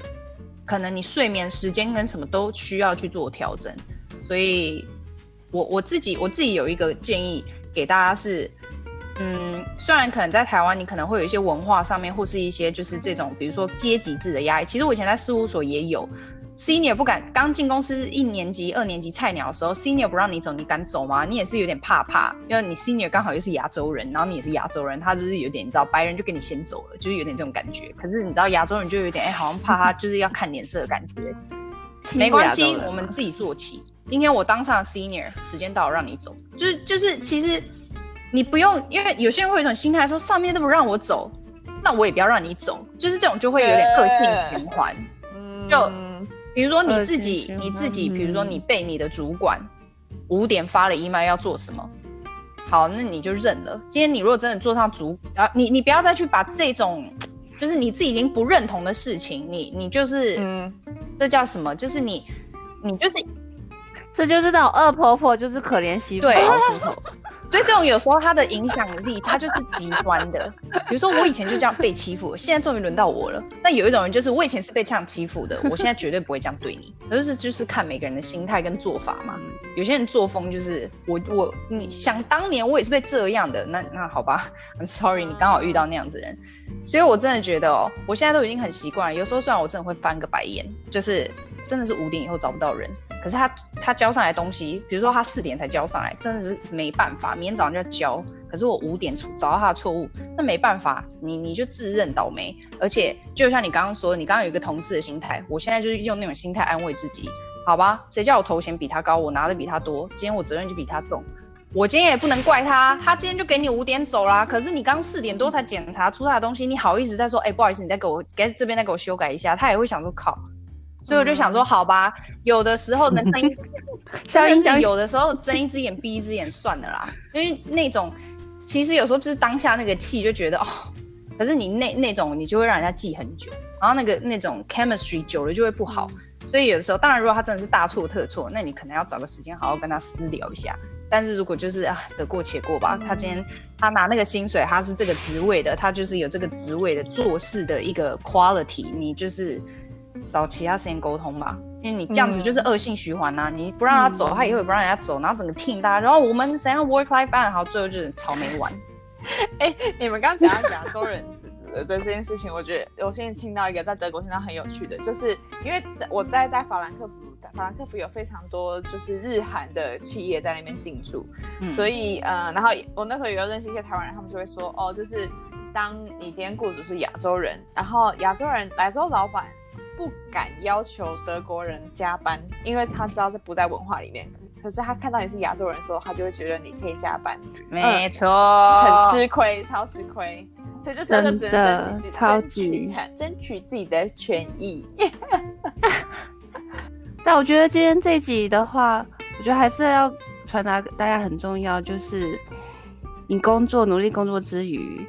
可能你睡眠时间跟什么都需要去做调整，所以我我自己我自己有一个建议给大家是，嗯，虽然可能在台湾你可能会有一些文化上面或是一些就是这种比如说阶级制的压力，其实我以前在事务所也有 ，senior 不敢刚进公司一年级二年级菜鸟的时候 ，senior 不让你走，你敢走吗？你也是有点怕怕，因为你 senior 刚好又是亚洲人，然后你也是亚洲人，他就是有点你知道白人就给你先走了，就是有点这种感觉。可是你知道亚洲人就有点哎、欸，好像怕他就是要看脸色的感觉。没关系，我们自己做起。今天我当上了 senior， 时间到了让你走，就是就是其实。你不用，因为有些人会有一种心态说上面都不让我走，那我也不要让你走，就是这种就会有点恶性循环。就比如说你自己，你自己，比如说你被你的主管五点发了 email 要做什么，好，那你就认了。今天你如果真的做上主，啊，你你不要再去把这种就是你自己已经不认同的事情，你你就是，嗯，这叫什么？就是你你就是。这就是那种恶婆婆，就是可怜媳妇。对，所以这种有时候她的影响力，她就是极端的。比如说我以前就这样被欺负，现在终于轮到我了。那有一种人就是我以前是被这样欺负的，我现在绝对不会这样对你。就是就是看每个人的心态跟做法嘛。有些人作风就是我我你想当年我也是被这样的，那那好吧 ，I'm sorry， 你刚好遇到那样子的人。所以我真的觉得哦，我现在都已经很习惯了。有时候虽然我真的会翻个白眼，就是真的是五点以后找不到人。可是他他交上来的东西，比如说他四点才交上来，真的是没办法，明天早上就要交。可是我五点找到他的错误，那没办法，你你就自认倒霉。而且就像你刚刚说，你刚刚有一个同事的心态，我现在就是用那种心态安慰自己，好吧？谁叫我头衔比他高，我拿的比他多，今天我责任就比他重。我今天也不能怪他，他今天就给你五点走啦。可是你刚四点多才检查出他的东西，你好意思再说，哎、欸，不好意思，你再给我给这边再给我修改一下，他也会想说靠。所以我就想说，好吧，有的时候能睁一，真的有的时候睁一只眼闭一只眼算了啦。因为那种，其实有时候就是当下那个气就觉得哦，可是你那那种你就会让人家记很久，然后那个那种 chemistry 久了就会不好。所以有的时候，当然如果他真的是大错特错，那你可能要找个时间好好跟他私聊一下。但是如果就是啊，得过且过吧。他今天他拿那个薪水，他是这个职位的，他就是有这个职位的做事的一个 quality， 你就是。找其他时间沟通吧，因为你这样子就是恶性循环啊、嗯、你不让他走，他以后也不让人家走，然后整个 team 大家，然后我们怎样 work life balance， 好，最后就是草莓玩。哎、欸，你们刚刚讲到亚洲人的这件事情，我觉得我现在听到一个在德国听到很有趣的，就是因为我在在法兰克福，法兰克福有非常多就是日韩的企业在那边进驻、嗯，所以呃，然后我那时候也有认识一些台湾人，他们就会说，哦，就是当你今天雇主是亚洲人，然后亚洲人亚洲老板。不敢要求德国人加班，因为他知道这不在文化里面。可是他看到你是亚洲人的时候，他就会觉得你可以加班。没错，嗯、很吃亏，超吃亏。所以这时候就只能争取超级争取自己的权益。但我觉得今天这一集的话，我觉得还是要传达大家很重要，就是你工作努力工作之余，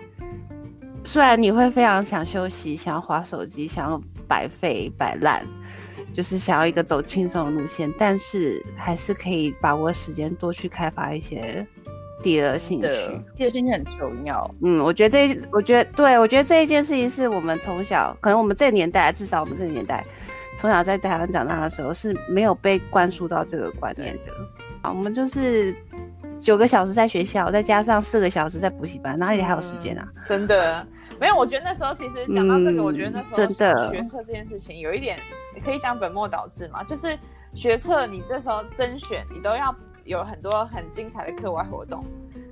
虽然你会非常想休息，想要滑手机，想要。白费白烂，就是想要一个走轻松的路线，但是还是可以把握时间多去开发一些第二兴趣，第二兴趣很重要。嗯，我觉得这一，我觉得对，我觉得这一件事情是我们从小，可能我们这年代，至少我们这年代，从小在台湾长大的时候是没有被灌输到这个观念的。我们就是九个小时在学校，再加上四个小时在补习班，哪里还有时间啊？嗯、真的。没有，我觉得那时候其实讲到这个、嗯、我觉得那时候学测这件事情有一点可以讲本末倒置嘛，就是学测你这时候甄选你都要有很多很精彩的课外活动，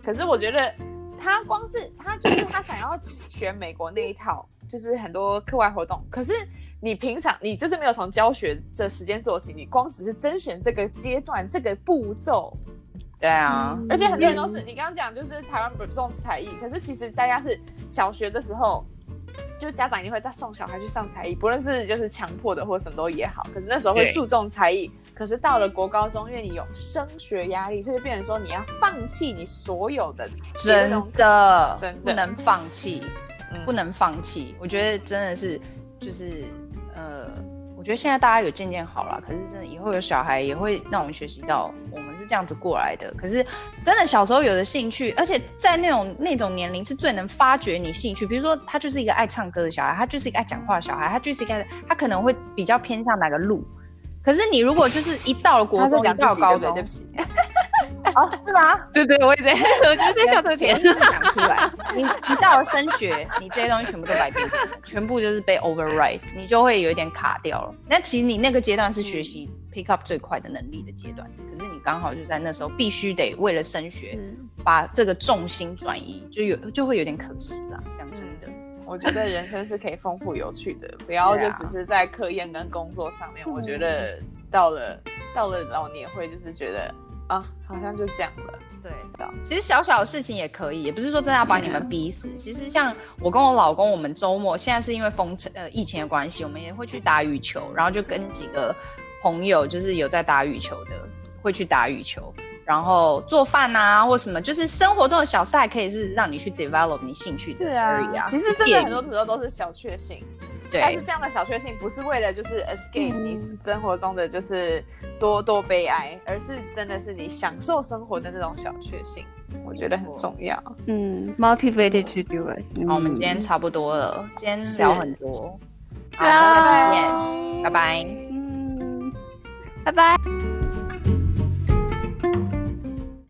可是我觉得他光是他就是他想要学美国那一套，就是很多课外活动，可是你平常你就是没有从教学的时间做起，你光只是甄选这个阶段这个步骤。对啊、嗯，而且很多人都是你刚刚讲，就是台湾不重才艺，可是其实大家是小学的时候，就家长一定会带送小孩去上才艺，不论是就是强迫的或什么都也好，可是那时候会注重才艺，可是到了国高中，因为你有升学压力，所以就变成说你要放弃你所有的，真的真的不能放弃、嗯，不能放弃。我觉得真的是就是呃。我觉得现在大家有渐渐好了，可是真的以后有小孩也会让我们学习到我们是这样子过来的。可是真的小时候有的兴趣，而且在那种那种年龄是最能发掘你兴趣。比如说他就是一个爱唱歌的小孩，他就是一个爱讲话的小孩，他就是一个他可能会比较偏向哪个路。可是你如果就是一到了国中，一到了高中，对不起，哦是吗？对对，我也在，我觉得在校车前一直讲出来。你你到了升学，你这些东西全部都白变变的，全部就是被 override， 你就会有一点卡掉了。那其实你那个阶段是学习 pick up 最快的能力的阶段，可是你刚好就在那时候必须得为了升学，把这个重心转移，就有就会有点可惜啦。讲真的。嗯，我觉得人生是可以丰富有趣的，不要就只是在课业跟工作上面。我觉得到了到了老年会就是觉得啊，好像就这样了。对，其实小小的事情也可以，也不是说真的要把你们逼死。嗯、其实像我跟我老公，我们周末现在是因为封城呃疫情的关系，我们也会去打羽球，然后就跟几个朋友就是有在打羽球的，会去打羽球。然后做饭啊或什么，就是生活中的小事还可以是让你去 develop 你兴趣的而已啊。其实真的很多时候都是小确幸，对。但是这样的小确幸不是为了就是 escape 你生活中的就是多多悲哀，而是真的是你享受生活的那种小确幸，我觉得很重要。嗯 motivated to do it。 好，我们今天差不多了，今天聊很多，好，我们下次见，拜拜，嗯，拜拜。